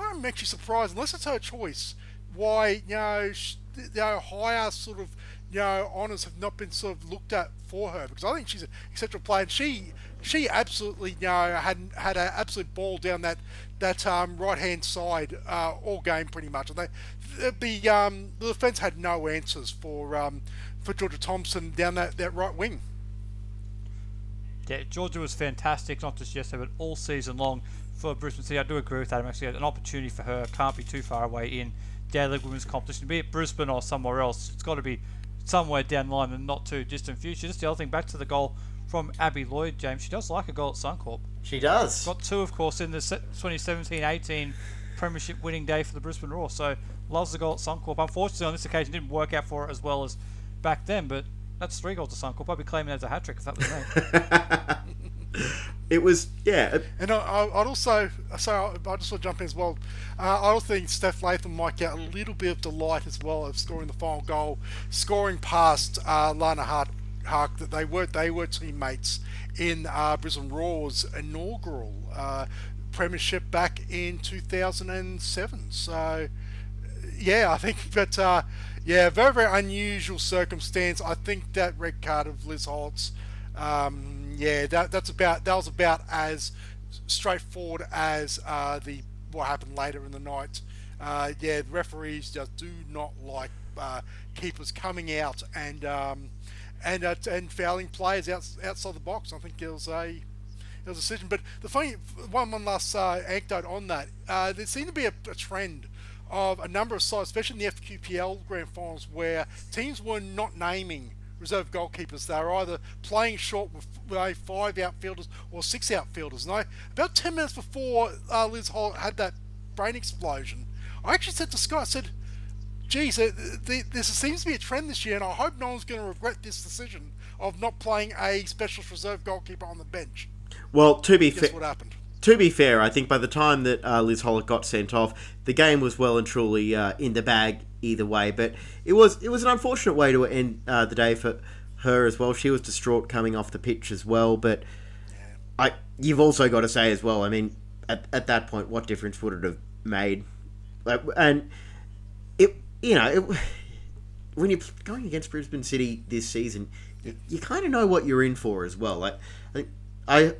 I'm actually surprised, unless it's her choice, why you know she, the higher sort of you know honours have not been sort of looked at for her, because I think she's an exceptional player. And she she absolutely you know had had an absolute ball down that that um, right hand side uh, all game pretty much, and they. The um, the defence had no answers for um, for Georgia Thompson down that, that right wing. Yeah, Georgia was fantastic, not just yesterday, but all season long for Brisbane City. I do agree with that. I'm actually an opportunity for her. Can't be too far away in Daily League Women's Competition, be it Brisbane or somewhere else. It's got to be somewhere down the line in the not too distant future. Just the other thing, back to the goal from Abby Lloyd, James. She does like a goal at Suncorp. She does. Got two, of course, in the twenty seventeen eighteen Premiership winning day for the Brisbane Roar. So loves the goal at Suncorp. Unfortunately, on this occasion, didn't work out for it as well as back then, but that's three goals to Suncorp. I'd be claiming that as a hat-trick if that was me. It was, yeah. And I, I'd also, sorry, I just want to jump in as well. Uh, I also think Steph Latham might get a little bit of delight as well of scoring the final goal, scoring past uh, Lana Hart, Hark, that they were, they were teammates in uh, Brisbane Roar's inaugural uh, Premiership back in two thousand seven. So... yeah, I think, but uh, yeah, very, very unusual circumstance. I think that red card of Liz Holtz, um, yeah, that that's about that was about as straightforward as uh, the what happened later in the night. Uh, yeah, the referees just do not like uh, keepers coming out and um, and uh, and fouling players out, outside the box. I think it was a it was a decision. But the funny one, one last uh, anecdote on that. Uh, there seemed to be a, a trend of a number of sides, especially in the F Q P L grand finals, where teams were not naming reserve goalkeepers. They were either playing short with uh, five outfielders or six outfielders. And I, about ten minutes before uh, Liz Holt had that brain explosion, I actually said to Scott, I said, geez, uh, the, this seems to be a trend this year, and I hope no one's going to regret this decision of not playing a specialist reserve goalkeeper on the bench. Well, to be fair... Guess what happened? To be fair, I think by the time that uh, Liz Hollick got sent off, the game was well and truly uh, in the bag either way. But it was it was an unfortunate way to end uh, the day for her as well. She was distraught coming off the pitch as well. But I, you've also got to say as well, I mean, at, at that point, what difference would it have made? Like, and it, you know, it, when you're going against Brisbane City this season, you, you kind of know what you're in for as well. Like, I.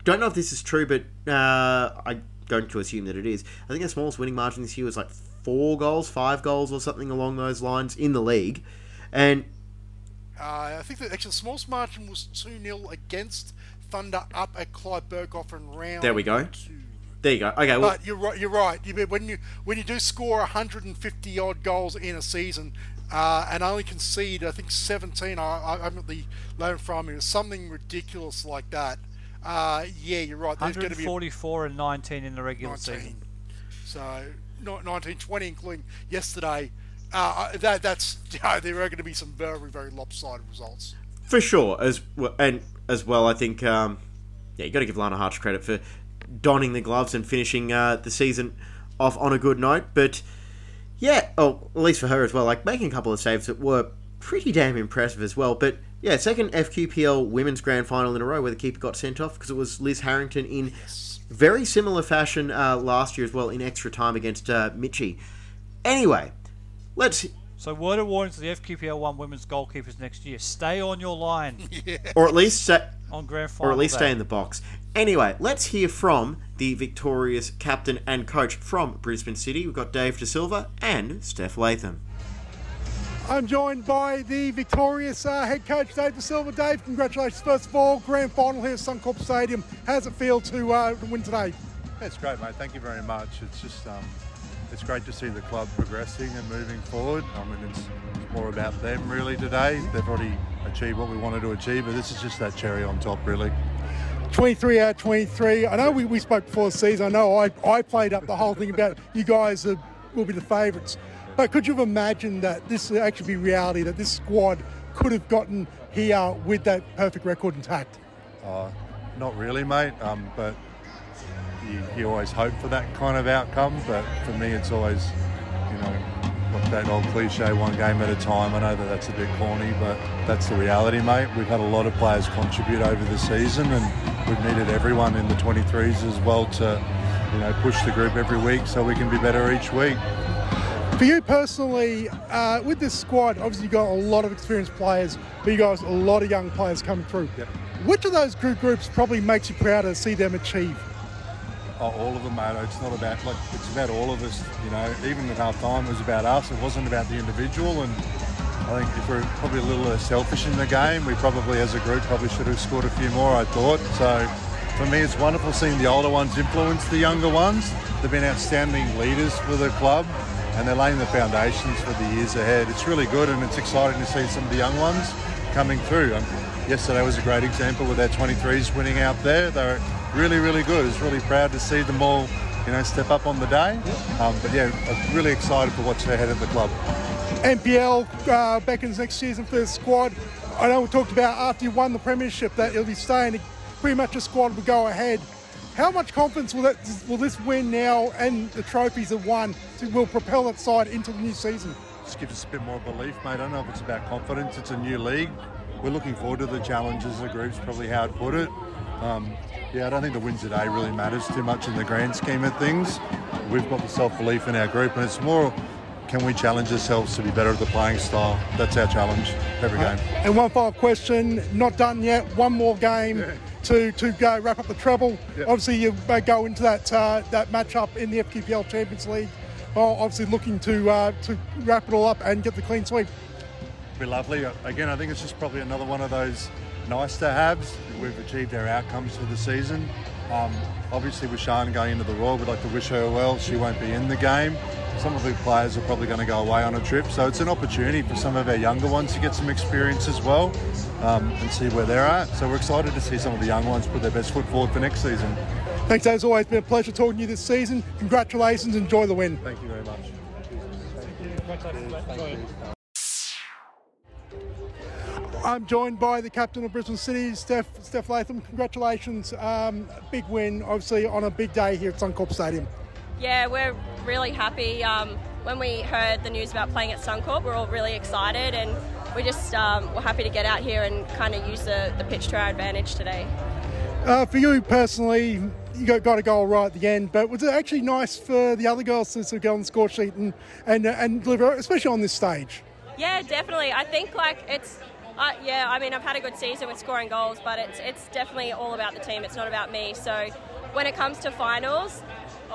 I don't know if this is true, but uh, I'm going to assume that it is. I think the smallest winning margin this year was like four goals, five goals or something along those lines in the league. And uh, I think that actually the smallest margin was two nil against Thunder up at Clyde Berghoff in round There we go. Two. There you go. Okay, well, but you're right. You're right. When you when you do score one hundred fifty odd goals in a season, uh, and only concede I think seventeen, I, I'm at the loan from you, something ridiculous like that. Uh, yeah, you're right. There's going to be one forty-four and nineteen in the regular season. So nineteen twenty, including yesterday. Uh, that that's you know, there are going to be some very very lopsided results for sure. As well, and as well, I think um, yeah, you got to give Lana Hart's credit for donning the gloves and finishing uh, the season off on a good note. But yeah, oh, at least for her as well, like making a couple of saves that were pretty damn impressive as well. But yeah, second F Q P L women's grand final in a row where the keeper got sent off, because it was Liz Harrington in very similar fashion uh, last year as well in extra time against uh, Mitchie. Anyway, let's... So word of warning to the F Q P L one women's goalkeepers next year. Stay on your line. Yeah. Or at least, stay, on grand final or at least stay in the box. Anyway, let's hear from the victorious captain and coach from Brisbane City. We've got Dave De Silva and Steph Latham. I'm joined by the victorious uh, head coach, Dave De Silva. Dave, congratulations. First of all, grand final here at Suncorp Stadium. How's it feel to, uh, to win today? Yeah, it's great, mate. Thank you very much. It's just, um, it's great to see the club progressing and moving forward. I mean, it's more about them really today. They've already achieved what we wanted to achieve, but this is just that cherry on top, really. twenty-three out of twenty-three. I know we, we spoke before the season. I know I, I played up the whole thing about you guys uh, will be the favourites. But could you have imagined that this would actually be reality, that this squad could have gotten here with that perfect record intact? Uh, not really, mate, um, but you, you always hope for that kind of outcome. But for me, it's always, you know, like that old cliche, one game at a time. I know that that's a bit corny, but that's the reality, mate. We've had a lot of players contribute over the season, and we've needed everyone in the twenty-threes as well to, you know, push the group every week so we can be better each week. For you personally, uh, with this squad, obviously you've got a lot of experienced players, but you guys a lot of young players coming through. Yep. Which of those group groups probably makes you proud to see them achieve? Oh, all of them, mate. It's not about, like, it's about all of us, you know. Even at half time, it was about us. It wasn't about the individual, and I think if we're probably a little selfish in the game, we probably, as a group, probably should have scored a few more, I thought. So, for me, it's wonderful seeing the older ones influence the younger ones. They've been outstanding leaders for the club, and they're laying the foundations for the years ahead. It's really good, and it's exciting to see some of the young ones coming through. Um, yesterday was a great example with our twenty-threes winning out there. They're really, really good. I was really proud to see them all, you know, step up on the day. Um, but yeah, I'm really excited for what's ahead of the club. N P L uh, beckons next season for the squad. I know we talked about after you won the premiership that it'll be staying. Pretty much the squad will go ahead. How much confidence will that will this win now and the trophies have won to, will propel that side into the new season? Just gives us a bit more belief, mate. I don't know if it's about confidence. It's a new league. We're looking forward to the challenges. The group's probably how I'd put it. Um, yeah, I don't think the win today really matters too much in the grand scheme of things. We've got the self-belief in our group, and it's more, can we challenge ourselves to be better at the playing style? That's our challenge every uh, game. And one final question, not done yet, one more game yeah. to, to go wrap up the treble. Yep. Obviously, you go into that uh, that match-up in the F Q P L Champions League, well, obviously looking to uh, to wrap it all up and get the clean sweep. It'd be lovely. Again, I think it's just probably another one of those nice to haves. We've achieved our outcomes for the season. Um, obviously with Sian going into the Roar, we'd like to wish her well. She won't be in the game. Some of the players are probably going to go away on a trip, so it's an opportunity for some of our younger ones to get some experience as well, um, and see where they're at. So we're excited to see some of the young ones put their best foot forward for next season. Thanks, as always. It's been a pleasure talking to you this season. Congratulations. Enjoy the win. Thank you very much. Thank you. I'm joined by the captain of Brisbane City, Steph, Steph Latham. Congratulations, um, big win, obviously on a big day here at Suncorp Stadium. Yeah, we're really happy. Um, when we heard the news about playing at Suncorp, we're all really excited, and we just um, were happy to get out here and kind of use the, the pitch to our advantage today. Uh, for you personally, you got, got a goal right at the end, but was it actually nice for the other girls to sort of go on the score sheet and, and, and deliver, especially on this stage? Yeah, definitely. I think like it's... Uh, yeah, I mean, I've had a good season with scoring goals, but it's it's definitely all about the team. It's not about me. So when it comes to finals,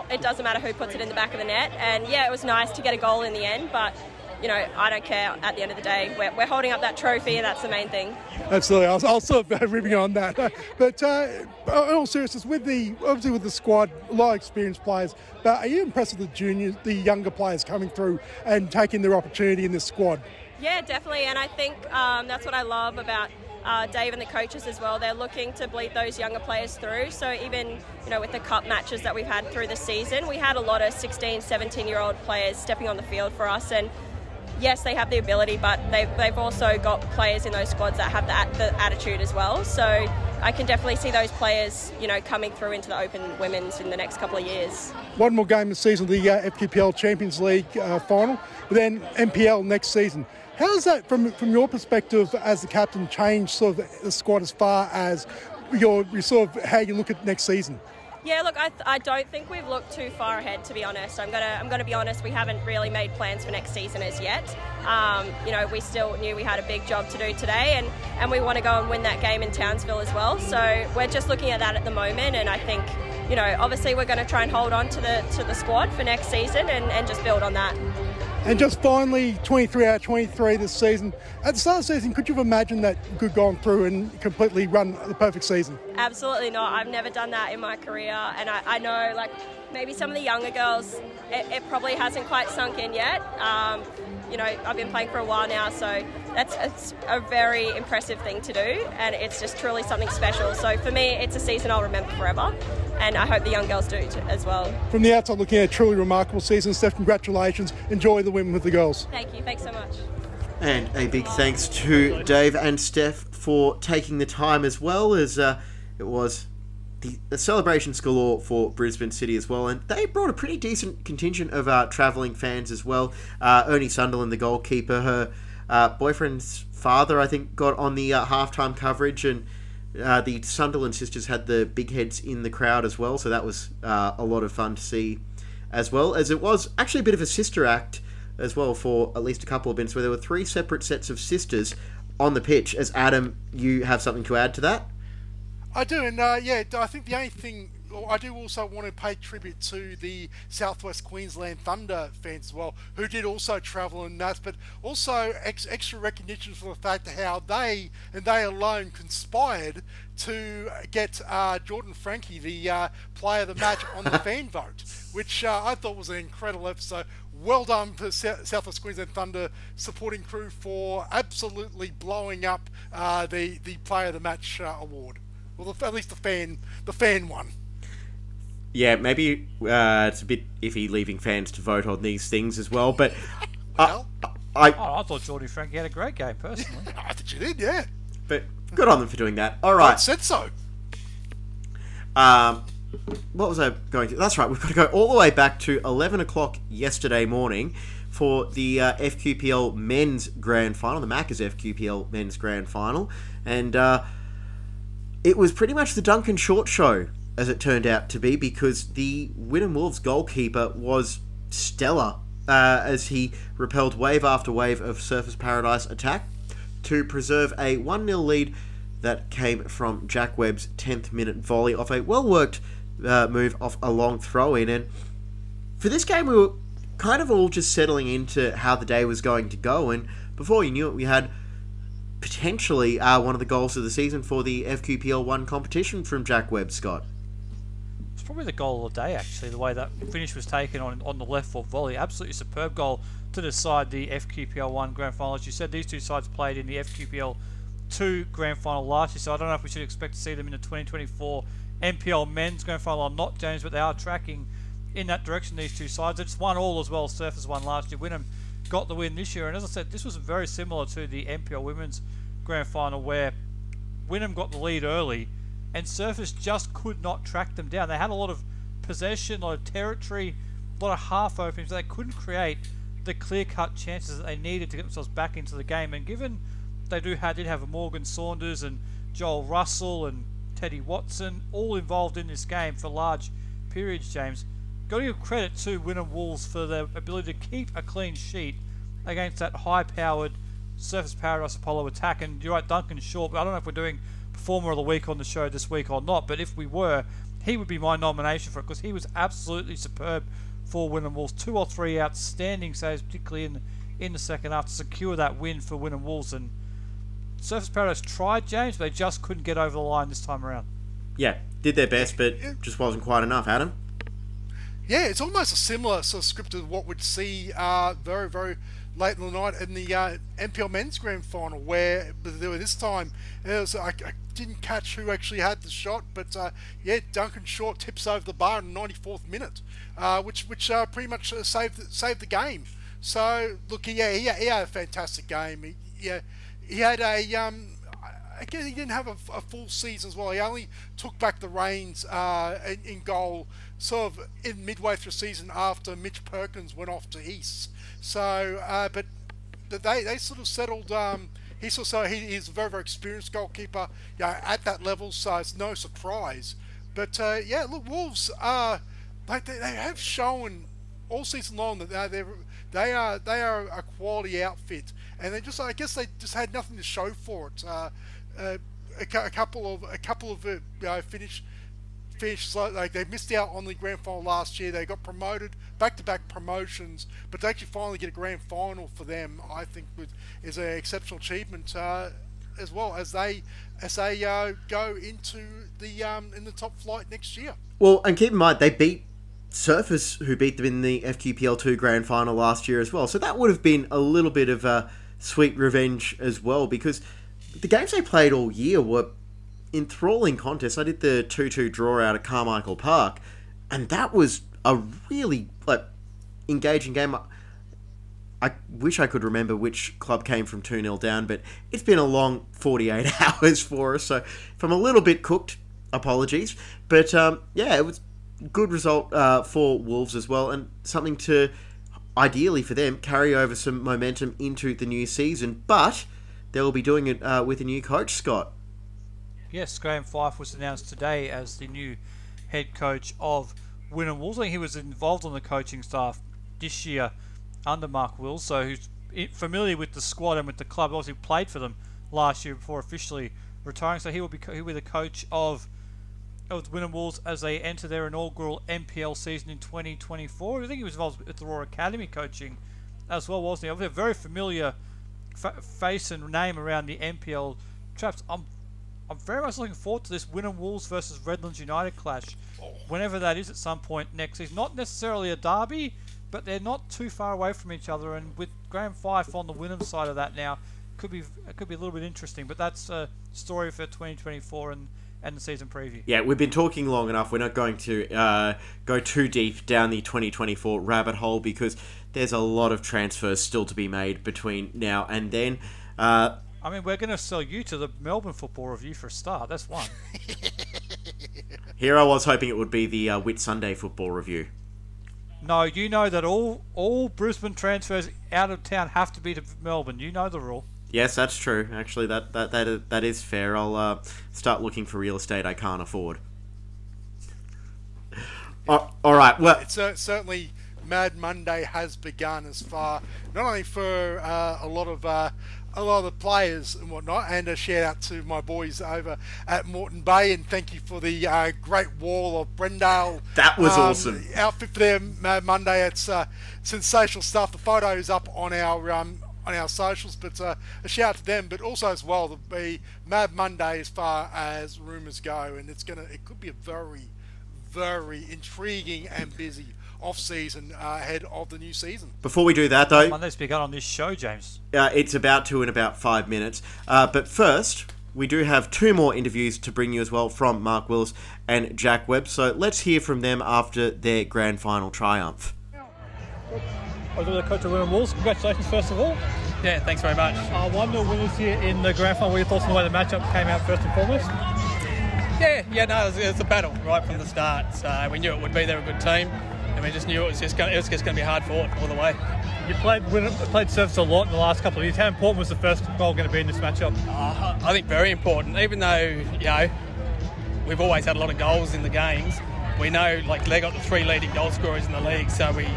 it doesn't matter who puts it in the back of the net. And, yeah, it was nice to get a goal in the end, but, you know, I don't care at the end of the day. We're, we're holding up that trophy, and that's the main thing. Absolutely. I'll, I'll sort of ribbing on that. But uh, in all seriousness, with the obviously with the squad, a lot of experienced players, but are you impressed with the juniors, the younger players coming through and taking their opportunity in this squad? Yeah, definitely, and I think um, that's what I love about uh, Dave and the coaches as well. They're looking to bleed those younger players through, so even, you know, with the cup matches that we've had through the season, we had a lot of sixteen, seventeen-year-old players stepping on the field for us, and yes, they have the ability, but they've, they've also got players in those squads that have the, the attitude as well, so I can definitely see those players, you know, coming through into the Open Women's in the next couple of years. One more game this season, the uh, F Q P L Champions League uh, final, but then N P L next season. How does that, from from your perspective as the captain, change sort of the squad as far as your, your sort of how you look at next season? Yeah, look, I, th I don't think we've looked too far ahead, to be honest. I'm gonna I'm gonna be honest. We haven't really made plans for next season as yet. Um, you know, we still knew we had a big job to do today, and and we want to go and win that game in Townsville as well. So we're just looking at that at the moment, and I think, you know, obviously we're going to try and hold on to the to the squad for next season and and just build on that. And just finally, twenty-three out of twenty-three this season. At the start of the season, could you have imagined that you could have gone through and completely run the perfect season? Absolutely not. I've never done that in my career. And I, I know, like, maybe some of the younger girls, it, it probably hasn't quite sunk in yet. Um, you know, I've been playing for a while now, so that's it's a very impressive thing to do. And it's just truly something special. So for me, it's a season I'll remember forever. And I hope the young girls do too, as well. From the outside looking at a truly remarkable season, Steph, congratulations. Enjoy the win with the girls. Thank you. Thanks so much. And a big thanks to Dave and Steph for taking the time as well, as uh, it was the, the celebrations galore for Brisbane City as well, and they brought a pretty decent contingent of uh, travelling fans as well. Uh, Ernie Sunderland, the goalkeeper, her uh, boyfriend's father, I think, got on the uh, halftime coverage, and uh, the Sunderland sisters had the big heads in the crowd as well, so that was uh, a lot of fun to see as well, as it was actually a bit of a sister act as well for at least a couple of minutes, where there were three separate sets of sisters on the pitch. As Adam, you have something to add to that? I do, and uh, yeah, I think the only thing, I do also want to pay tribute to the Southwest Queensland Thunder fans as well, who did also travel and that, but also ex- extra recognition for the fact of how they, and they alone, conspired to get uh, Jordan Franke, the uh, player of the match, on the fan vote, which uh, I thought was an incredible episode. Well done to Southwest Queensland Thunder supporting crew for absolutely blowing up uh, the, the player of the match uh, award. Well, at least the fan, the fan one. Yeah, maybe uh, it's a bit iffy leaving fans to vote on these things as well. But well, uh, I, oh, I thought Jordan Franke had a great game personally. I think you did, yeah. But good on them for doing that. All right, I said so. Um, what was I going to? That's right. We've got to go all the way back to eleven o'clock yesterday morning for the uh, F Q P L Men's Grand Final, the Macca's F Q P L Men's Grand Final, and uh, it was pretty much the Duncan Short show, as it turned out to be, because the Wynnum Wolves goalkeeper was stellar uh, as he repelled wave after wave of Surfers Paradise attack to preserve a one nil lead that came from Jack Webb's tenth minute volley off a well-worked uh, move off a long throw-in. And for this game, we were kind of all just settling into how the day was going to go, and before you knew it, we had potentially uh, one of the goals of the season for the F Q P L one competition from Jack Webb, Scott. It's probably the goal of the day, actually, the way that finish was taken on on the left foot volley. Absolutely superb goal to decide the F Q P L one Grand Final. As you said, these two sides played in the F Q P L two Grand Final last year, so I don't know if we should expect to see them in the twenty twenty-four N P L Men's Grand Final or not, James, but they are tracking in that direction, these two sides. It's one all as well. Surfers won last year. Wynnum got the win this year, and as I said, this was very similar to the N P L Women's Grand Final, where Wynnum got the lead early and Surfers just could not track them down. They had a lot of possession, a lot of territory, a lot of half openings, but they couldn't create the clear-cut chances that they needed to get themselves back into the game. And given they do have, did have Morgan Saunders and Joel Russell and Teddy Watson all involved in this game for large periods, James, got to give credit to Wynnum Wolves for their ability to keep a clean sheet against that high-powered Surfers Paradise Apollo attack. And you're right, Duncan Short, but I don't know if we're doing Performer of the Week on the show this week or not, but if we were, he would be my nomination for it, because he was absolutely superb for Wynnum Wolves. Two or three outstanding saves, particularly in, in the second half, to secure that win for Wynnum Wolves. And Surfers Paradise tried, James, but they just couldn't get over the line this time around. Yeah, did their best, but just wasn't quite enough, Adam. Yeah, it's almost a similar sort of script to what we'd see uh, very, very late in the night in the uh, N P L Men's Grand Final, where there were this time, it was, I, I didn't catch who actually had the shot, but uh, yeah, Duncan Short tips over the bar in the ninety-fourth minute, uh, which which uh, pretty much uh, saved saved the game. So look, yeah, he, he had a fantastic game. He, yeah, he had a. Um, Again, he didn't have a, a full season as well. He only took back the reins uh, in, in goal sort of in midway through season after Mitch Perkins went off to East. So, uh, but they they sort of settled. Um, he sort of, so he, he's a very very experienced goalkeeper, you know, at that level. So it's no surprise. But uh, yeah, look, Wolves are like they, they have shown all season long that they they're, they are they are a quality outfit, and they just I guess they just had nothing to show for it. Uh, Uh, a, a couple of a couple of uh, you know, finish finishes like, like they missed out on the grand final last year. They got promoted, back-to-back promotions, but to actually finally get a grand final for them, I think, would, is an exceptional achievement uh, as well as they as they uh, go into the um, in the top flight next year. Well, and keep in mind they beat Surfers, who beat them in the F Q P L two grand final last year as well. So that would have been a little bit of a sweet revenge as well, because the games they played all year were enthralling contests. I did the two two draw out at Carmichael Park, and that was a really like engaging game. I wish I could remember which club came from two nil down, but it's been a long forty-eight hours for us, so if I'm a little bit cooked, apologies. But um, yeah, it was a good result uh, for Wolves as well, and something to, ideally for them, carry over some momentum into the new season. But they'll be doing it uh, with a new coach, Scott. Yes, Graham Fife was announced today as the new head coach of Wynnum Wolves. I think he was involved on the coaching staff this year under Mark Wills, so he's familiar with the squad and with the club. Obviously played for them last year before officially retiring, so he will be he'll be the coach of, of Wynnum Wolves as they enter their inaugural N P L season in twenty twenty-four. I think he was involved at the Roar Academy coaching as well, wasn't he? Obviously a very familiar fa face and name around the N P L traps. I'm I'm very much looking forward to this Wynnum Wolves versus Redlands United clash, whenever that is at some point next season. Not necessarily a derby, but they're not too far away from each other, and with Graham Fife on the Wynnum side of that now, could be it could be a little bit interesting. But that's a story for twenty twenty-four and and the season preview. Yeah, we've been talking long enough. We're not going to uh, go too deep down the twenty twenty-four rabbit hole because there's a lot of transfers still to be made between now and then. Uh, I mean, we're going to sell you to the Melbourne Football Review for a start. That's one. Here I was hoping it would be the uh, Whit Sunday Football Review. No, you know that all all Brisbane transfers out of town have to be to Melbourne. You know the rule. Yes, that's true. Actually, that that that is, that is fair. I'll uh, start looking for real estate I can't afford. All, all right. Well, it's uh, certainly Mad Monday has begun as far not only for uh, a lot of uh, a lot of the players and whatnot, and a shout out to my boys over at Moreton Bay, and thank you for the uh, great wall of Brendale. That was um, awesome outfit for them Mad Monday. It's uh, sensational stuff. The photo is up on our. Um, on our socials, but uh, a shout out to them, but also as well to be Mad Monday as far as rumours go, and it's gonna it could be a very, very intriguing and busy off season uh, ahead of the new season. Before we do that though, Monday's begun on this show, James. Uh, it's about to in about five minutes. Uh, but first, we do have two more interviews to bring you as well from Mark Willis and Jack Webb. So let's hear from them after their grand final triumph. I was with the coach of Wynnum Wolves. Congratulations, first of all. Yeah, thanks very much. Uh, one nil winners here in the grand final. What are your thoughts on the way the matchup came out first and foremost? Yeah, yeah, no, it was, it was a battle right from the start. So we knew it would be. They're a good team, and we just knew it was just going, it was just going to be hard fought all the way. You played played Surfers a lot in the last couple of years. How important was the first goal going to be in this matchup? Uh, I think very important. Even though you know we've always had a lot of goals in the games, we know like they got the three leading goal scorers in the league, so we.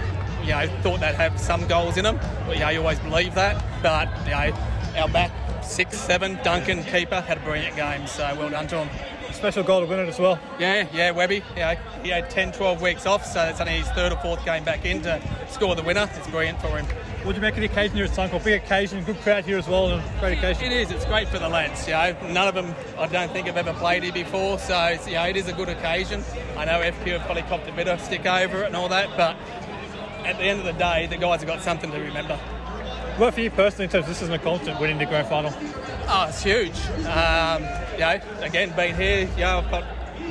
You know, thought they'd have some goals in them. You know, you always believe that. But, you know, our back six, seven, Duncan, keeper, had a brilliant game. So, well done to him. A special goal to win it as well. Yeah, yeah, Webby. You know, he had ten, twelve weeks off, so that's only his third or fourth game back in to score the winner. It's brilliant for him. What do you make of the occasion here at Suncorp? Big occasion, good crowd here as well, and great occasion. It is. It's great for the lads. You know, none of them, I don't think, have ever played here before, so you know, it is a good occasion. I know F Q have probably copped a bit of stick over it and all that, but. At the end of the day, the guys have got something to remember. What for you personally in terms of this isn't a constant winning the grand final? Oh, it's huge. Um, you know, again, being here, you know, I've got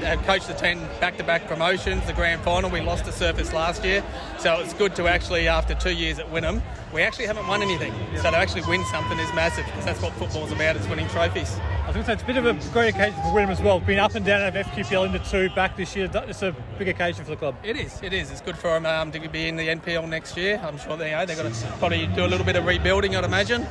I've coached the team back-to-back promotions, the grand final. We lost to Surfers last year, so it's good to actually, after two years at Wynnum, we actually haven't won anything. So to actually win something is massive, because that's what football's about, it's winning trophies. I was going to say, it's a bit of a great occasion for Wynnum as well. Been up and down out of F Q P L into two back this year. It's a big occasion for the club. It is, it is. It's good for them um, to be in the N P L next year. I'm sure they are. They've got to probably do a little bit of rebuilding, I'd imagine.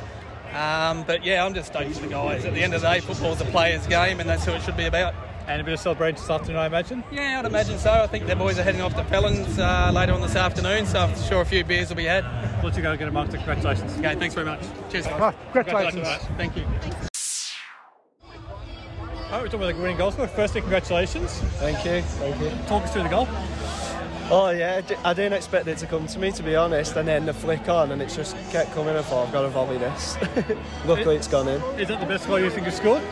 Um, but yeah, I'm just stoked for the guys. At the end of the day, football's a player's game, and that's who it should be about. And a bit of celebration this afternoon, I imagine? Yeah, I'd imagine so. I think their boys are heading off to Felons uh, later on this afternoon, so I'm sure a few beers will be had. Well, you go to get amongst it. Congratulations. Okay, thanks very much. Cheers, guys. Right, congratulations. congratulations. Thank you. Thanks. All right, we're talking about the winning goal scorer. Firstly, congratulations. Thank you. Thank you. Talk us through the goal. Oh, yeah, I didn't expect it to come to me, to be honest, and then the flick on, and it's just kept coming up. I've got to volley this. Luckily, it, it's gone in. Is that the best goal you think you've scored?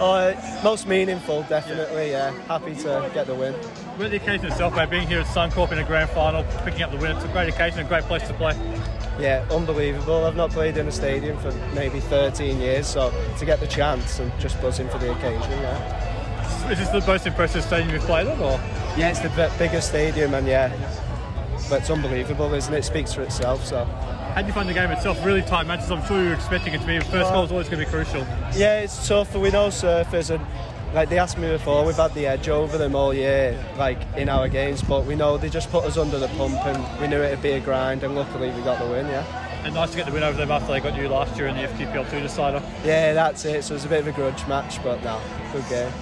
Uh, most meaningful, definitely, yeah. yeah. Happy to get the win. With the occasion itself, by being here at Suncorp in a grand final, picking up the win, it's a great occasion, a great place to play. Yeah, unbelievable. I've not played in a stadium for maybe thirteen years, so to get the chance and just buzzing for the occasion, yeah. Is this the most impressive stadium you've played at, or? Yeah, it's the biggest stadium, and yeah, but it's unbelievable, isn't it? It speaks for itself, so. How do you find the game itself? Really tight matches, I'm sure you were expecting it to be. First goal is always going to be crucial. Yeah, it's tough, we know Surfers, and Like, they asked me before, we've had the edge over them all year, like, in our games, but we know they just put us under the pump and we knew it'd be a grind, and luckily we got the win, yeah. And nice to get the win over them after they got you last year in the F Q P L two decider. Yeah, that's it. So it was a bit of a grudge match, but no, good game.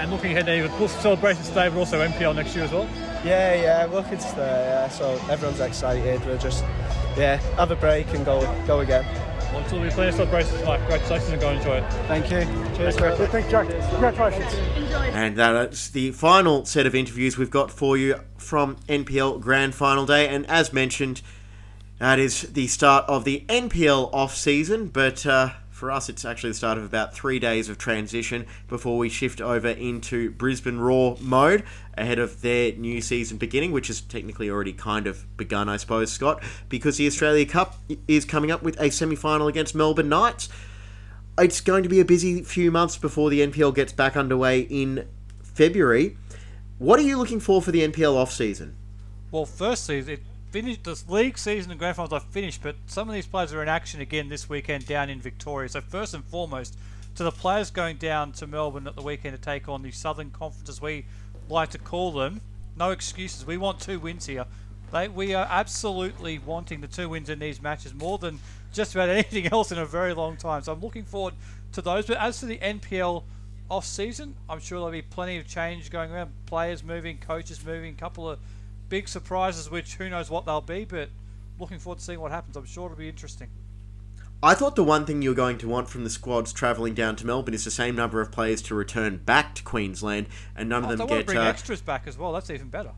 And looking ahead now, you've also celebrated today, but also N P L next year as well? Yeah, yeah, looking to stay, yeah. So everyone's excited. We'll just, yeah, have a break and go go again. Well, until we play a celebration tonight, congratulations and go enjoy it. Thank you. Cheers. Thanks, Jack. Thanks, Jack. Congratulations. And that's the final set of interviews we've got for you from N P L Grand Final Day. And as mentioned, that is the start of the N P L off-season, but uh, for us it's actually the start of about three days of transition before we shift over into Brisbane Roar mode ahead of their new season beginning, which is technically already kind of begun, I suppose, Scott, because the Australia Cup is coming up with a semi-final against Melbourne Knights. It's going to be a busy few months before the N P L gets back underway in February. What are you looking for for the N P L off-season? Well, firstly, it finished, this league season and grand finals are finished, but some of these players are in action again this weekend down in Victoria. So first and foremost, to the players going down to Melbourne at the weekend to take on the Southern Conference, as we like to call them, no excuses. We want two wins here. They, we are absolutely wanting the two wins in these matches more than just about anything else in a very long time. So I'm looking forward to those. But as for the N P L off-season, I'm sure there'll be plenty of change going around. Players moving, coaches moving, a couple of big surprises, which who knows what they'll be, but looking forward to seeing what happens. I'm sure it'll be interesting. I thought the one thing you were going to want from the squads travelling down to Melbourne is the same number of players to return back to Queensland, and none of oh, them get. I want to bring uh, extras back as well. That's even better.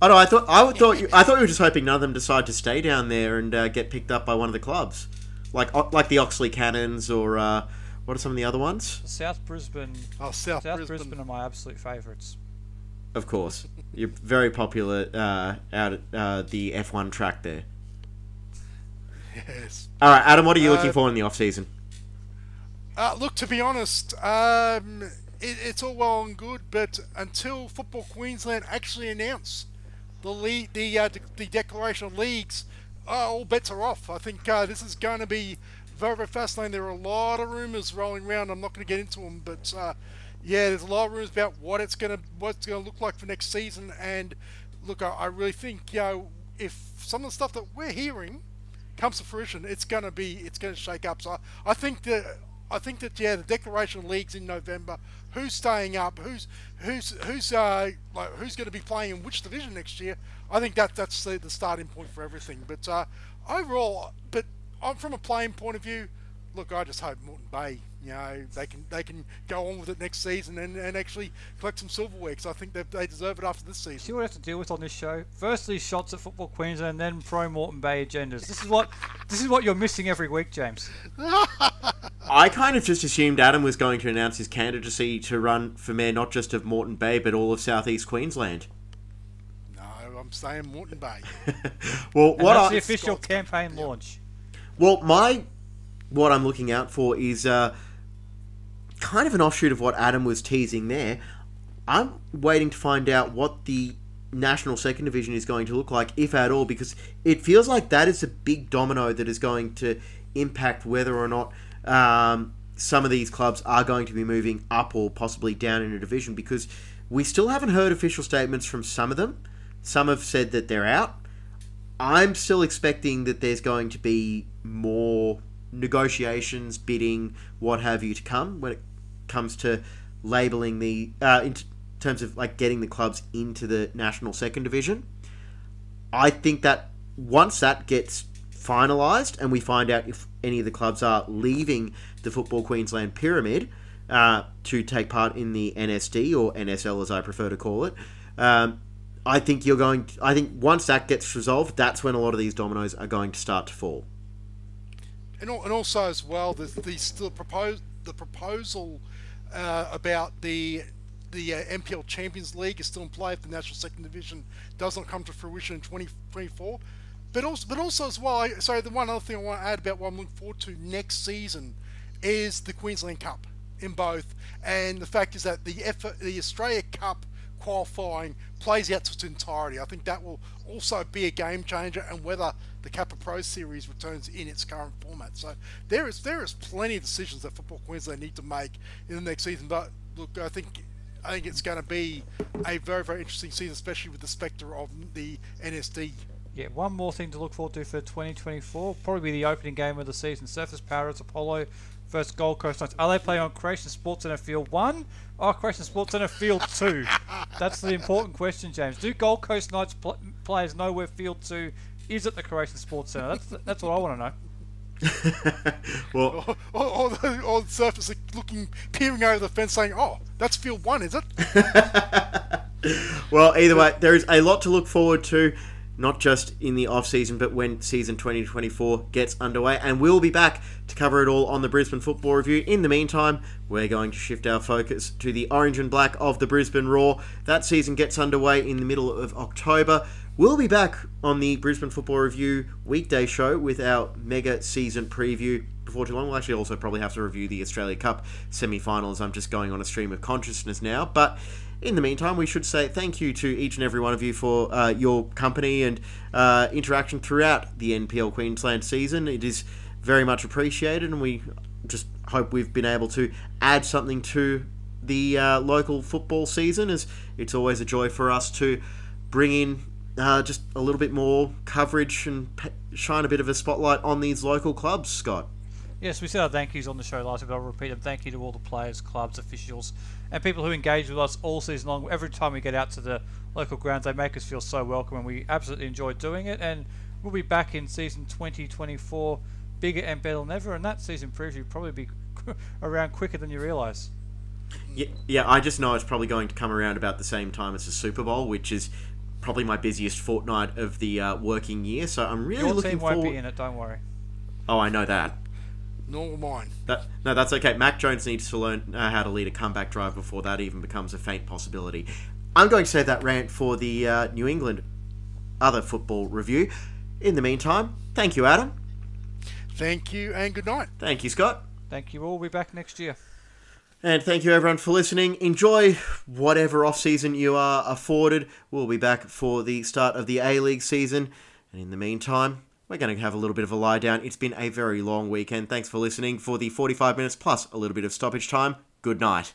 Oh no, I thought I thought you, I thought you were just hoping none of them decide to stay down there and uh, get picked up by one of the clubs, like like the Oxley Cannons or uh, what are some of the other ones? South Brisbane. Oh, South, South Brisbane. Brisbane are my absolute favourites. Of course, you're very popular uh, out at uh, the F one track there. Yes. All right, Adam, what are you looking uh, for in the off-season? Uh, look, to be honest, um, it, it's all well and good, but until Football Queensland actually announce the league, the, uh, de- the declaration of leagues, uh, all bets are off. I think uh, this is going to be very, very fascinating. There are a lot of rumours rolling around. I'm not going to get into them, but uh, yeah, there's a lot of rumours about what it's going to what it's going to look like for next season. And look, I, I really think, you know, if some of the stuff that we're hearing comes to fruition, it's going to be it's going to shake up. So I, I think that I think that yeah, the declaration of leagues in November. Who's staying up? Who's who's who's uh like who's going to be playing in which division next year? I think that that's the, the starting point for everything. But uh, overall, but um, from a playing point of view, look, I just hope Moreton Bay, you know, they can they can go on with it next season and, and actually collect some silverware, because I think they they deserve it after this season. See what I have to deal with on this show? Firstly, shots at Football Queensland, and then pro Moreton Bay agendas. This is what this is what you're missing every week, James. I kind of just assumed Adam was going to announce his candidacy to run for mayor, not just of Moreton Bay, but all of Southeast Queensland. No, I'm saying Moreton Bay. Well, and what that's I, the official Scott's campaign gonna, yeah. launch. Well, my. What I'm looking out for is uh, kind of an offshoot of what Adam was teasing there. I'm waiting to find out what the National Second Division is going to look like, if at all, because it feels like that is a big domino that is going to impact whether or not um, some of these clubs are going to be moving up or possibly down in a division, because we still haven't heard official statements from some of them. Some have said that they're out. I'm still expecting that there's going to be more negotiations, bidding, what have you, to come when it comes to labelling the uh, in t- terms of like getting the clubs into the National Second Division. I think that once that gets finalised and we find out if any of the clubs are leaving the Football Queensland pyramid uh, to take part in the N S D or N S L, as I prefer to call it, um, I think you're going. To, I think once that gets resolved, that's when a lot of these dominoes are going to start to fall. And also as well, there's the still proposed the proposal uh, about the the uh, N P L Champions League is still in play if the National Second Division does not come to fruition in twenty twenty-four. But also, but also as well, I, sorry, the one other thing I want to add about what I'm looking forward to next season is the Queensland Cup in both, and the fact is that the F- the Australia Cup qualifying plays out to its entirety. I think that will also be a game changer, and whether the Kappa Pro Series returns in its current format. So there is there is plenty of decisions that Football Queensland need to make in the next season. But look, I think I think it's going to be a very, very interesting season, especially with the spectre of the N S D. Yeah, one more thing to look forward to for twenty twenty-four, probably the opening game of the season. Surfers Paradise Apollo versus Gold Coast Knights. Are they playing on Creation Sports Centre Field one or Creation Sports Centre Field two? That's the important question, James. Do Gold Coast Knights pl players know where Field two is at the Creation Sports Centre? That's, that's what I want to know. Well, all, all, all, the, all the surfers are looking, peering over the fence saying, oh, that's field one, is it? Well, either way, there is a lot to look forward to, not just in the off-season, but when season twenty twenty-four gets underway. And we'll be back to cover it all on the Brisbane Football Review. In the meantime, we're going to shift our focus to the orange and black of the Brisbane Roar. That season gets underway in the middle of October. We'll be back on the Brisbane Football Review weekday show with our mega season preview. Before too long, we'll actually also probably have to review the Australia Cup semi-finals. I'm just going on a stream of consciousness now. But in the meantime, we should say thank you to each and every one of you for uh, your company and uh, interaction throughout the N P L Queensland season. It is very much appreciated, and we just hope we've been able to add something to the uh, local football season, as it's always a joy for us to bring in Uh, just a little bit more coverage and pe shine a bit of a spotlight on these local clubs, Scott. Yes, we said our thank yous on the show last week, but I'll repeat them. Thank you to all the players, clubs, officials, and people who engage with us all season long. Every time we get out to the local grounds, they make us feel so welcome, and we absolutely enjoy doing it. And we'll be back in season twenty twenty-four, bigger and better than ever, and that season preview will probably be around quicker than you realise. Yeah, yeah, I just know it's probably going to come around about the same time as the Super Bowl, which is probably my busiest fortnight of the uh, working year, so I'm really Your looking forward. Your team won't be in it, don't worry. Oh, I know that. Nor mine. That, no, that's okay. Mac Jones needs to learn uh, how to lead a comeback drive before that even becomes a faint possibility. I'm going to save that rant for the uh, New England other football review. In the meantime, thank you, Adam. Thank you, and good night. Thank you, Scott. Thank you all. We'll be back next year. And thank you, everyone, for listening. Enjoy whatever off-season you are afforded. We'll be back for the start of the A-League season. And in the meantime, we're going to have a little bit of a lie down. It's been a very long weekend. Thanks for listening for the forty-five minutes plus a little bit of stoppage time. Good night.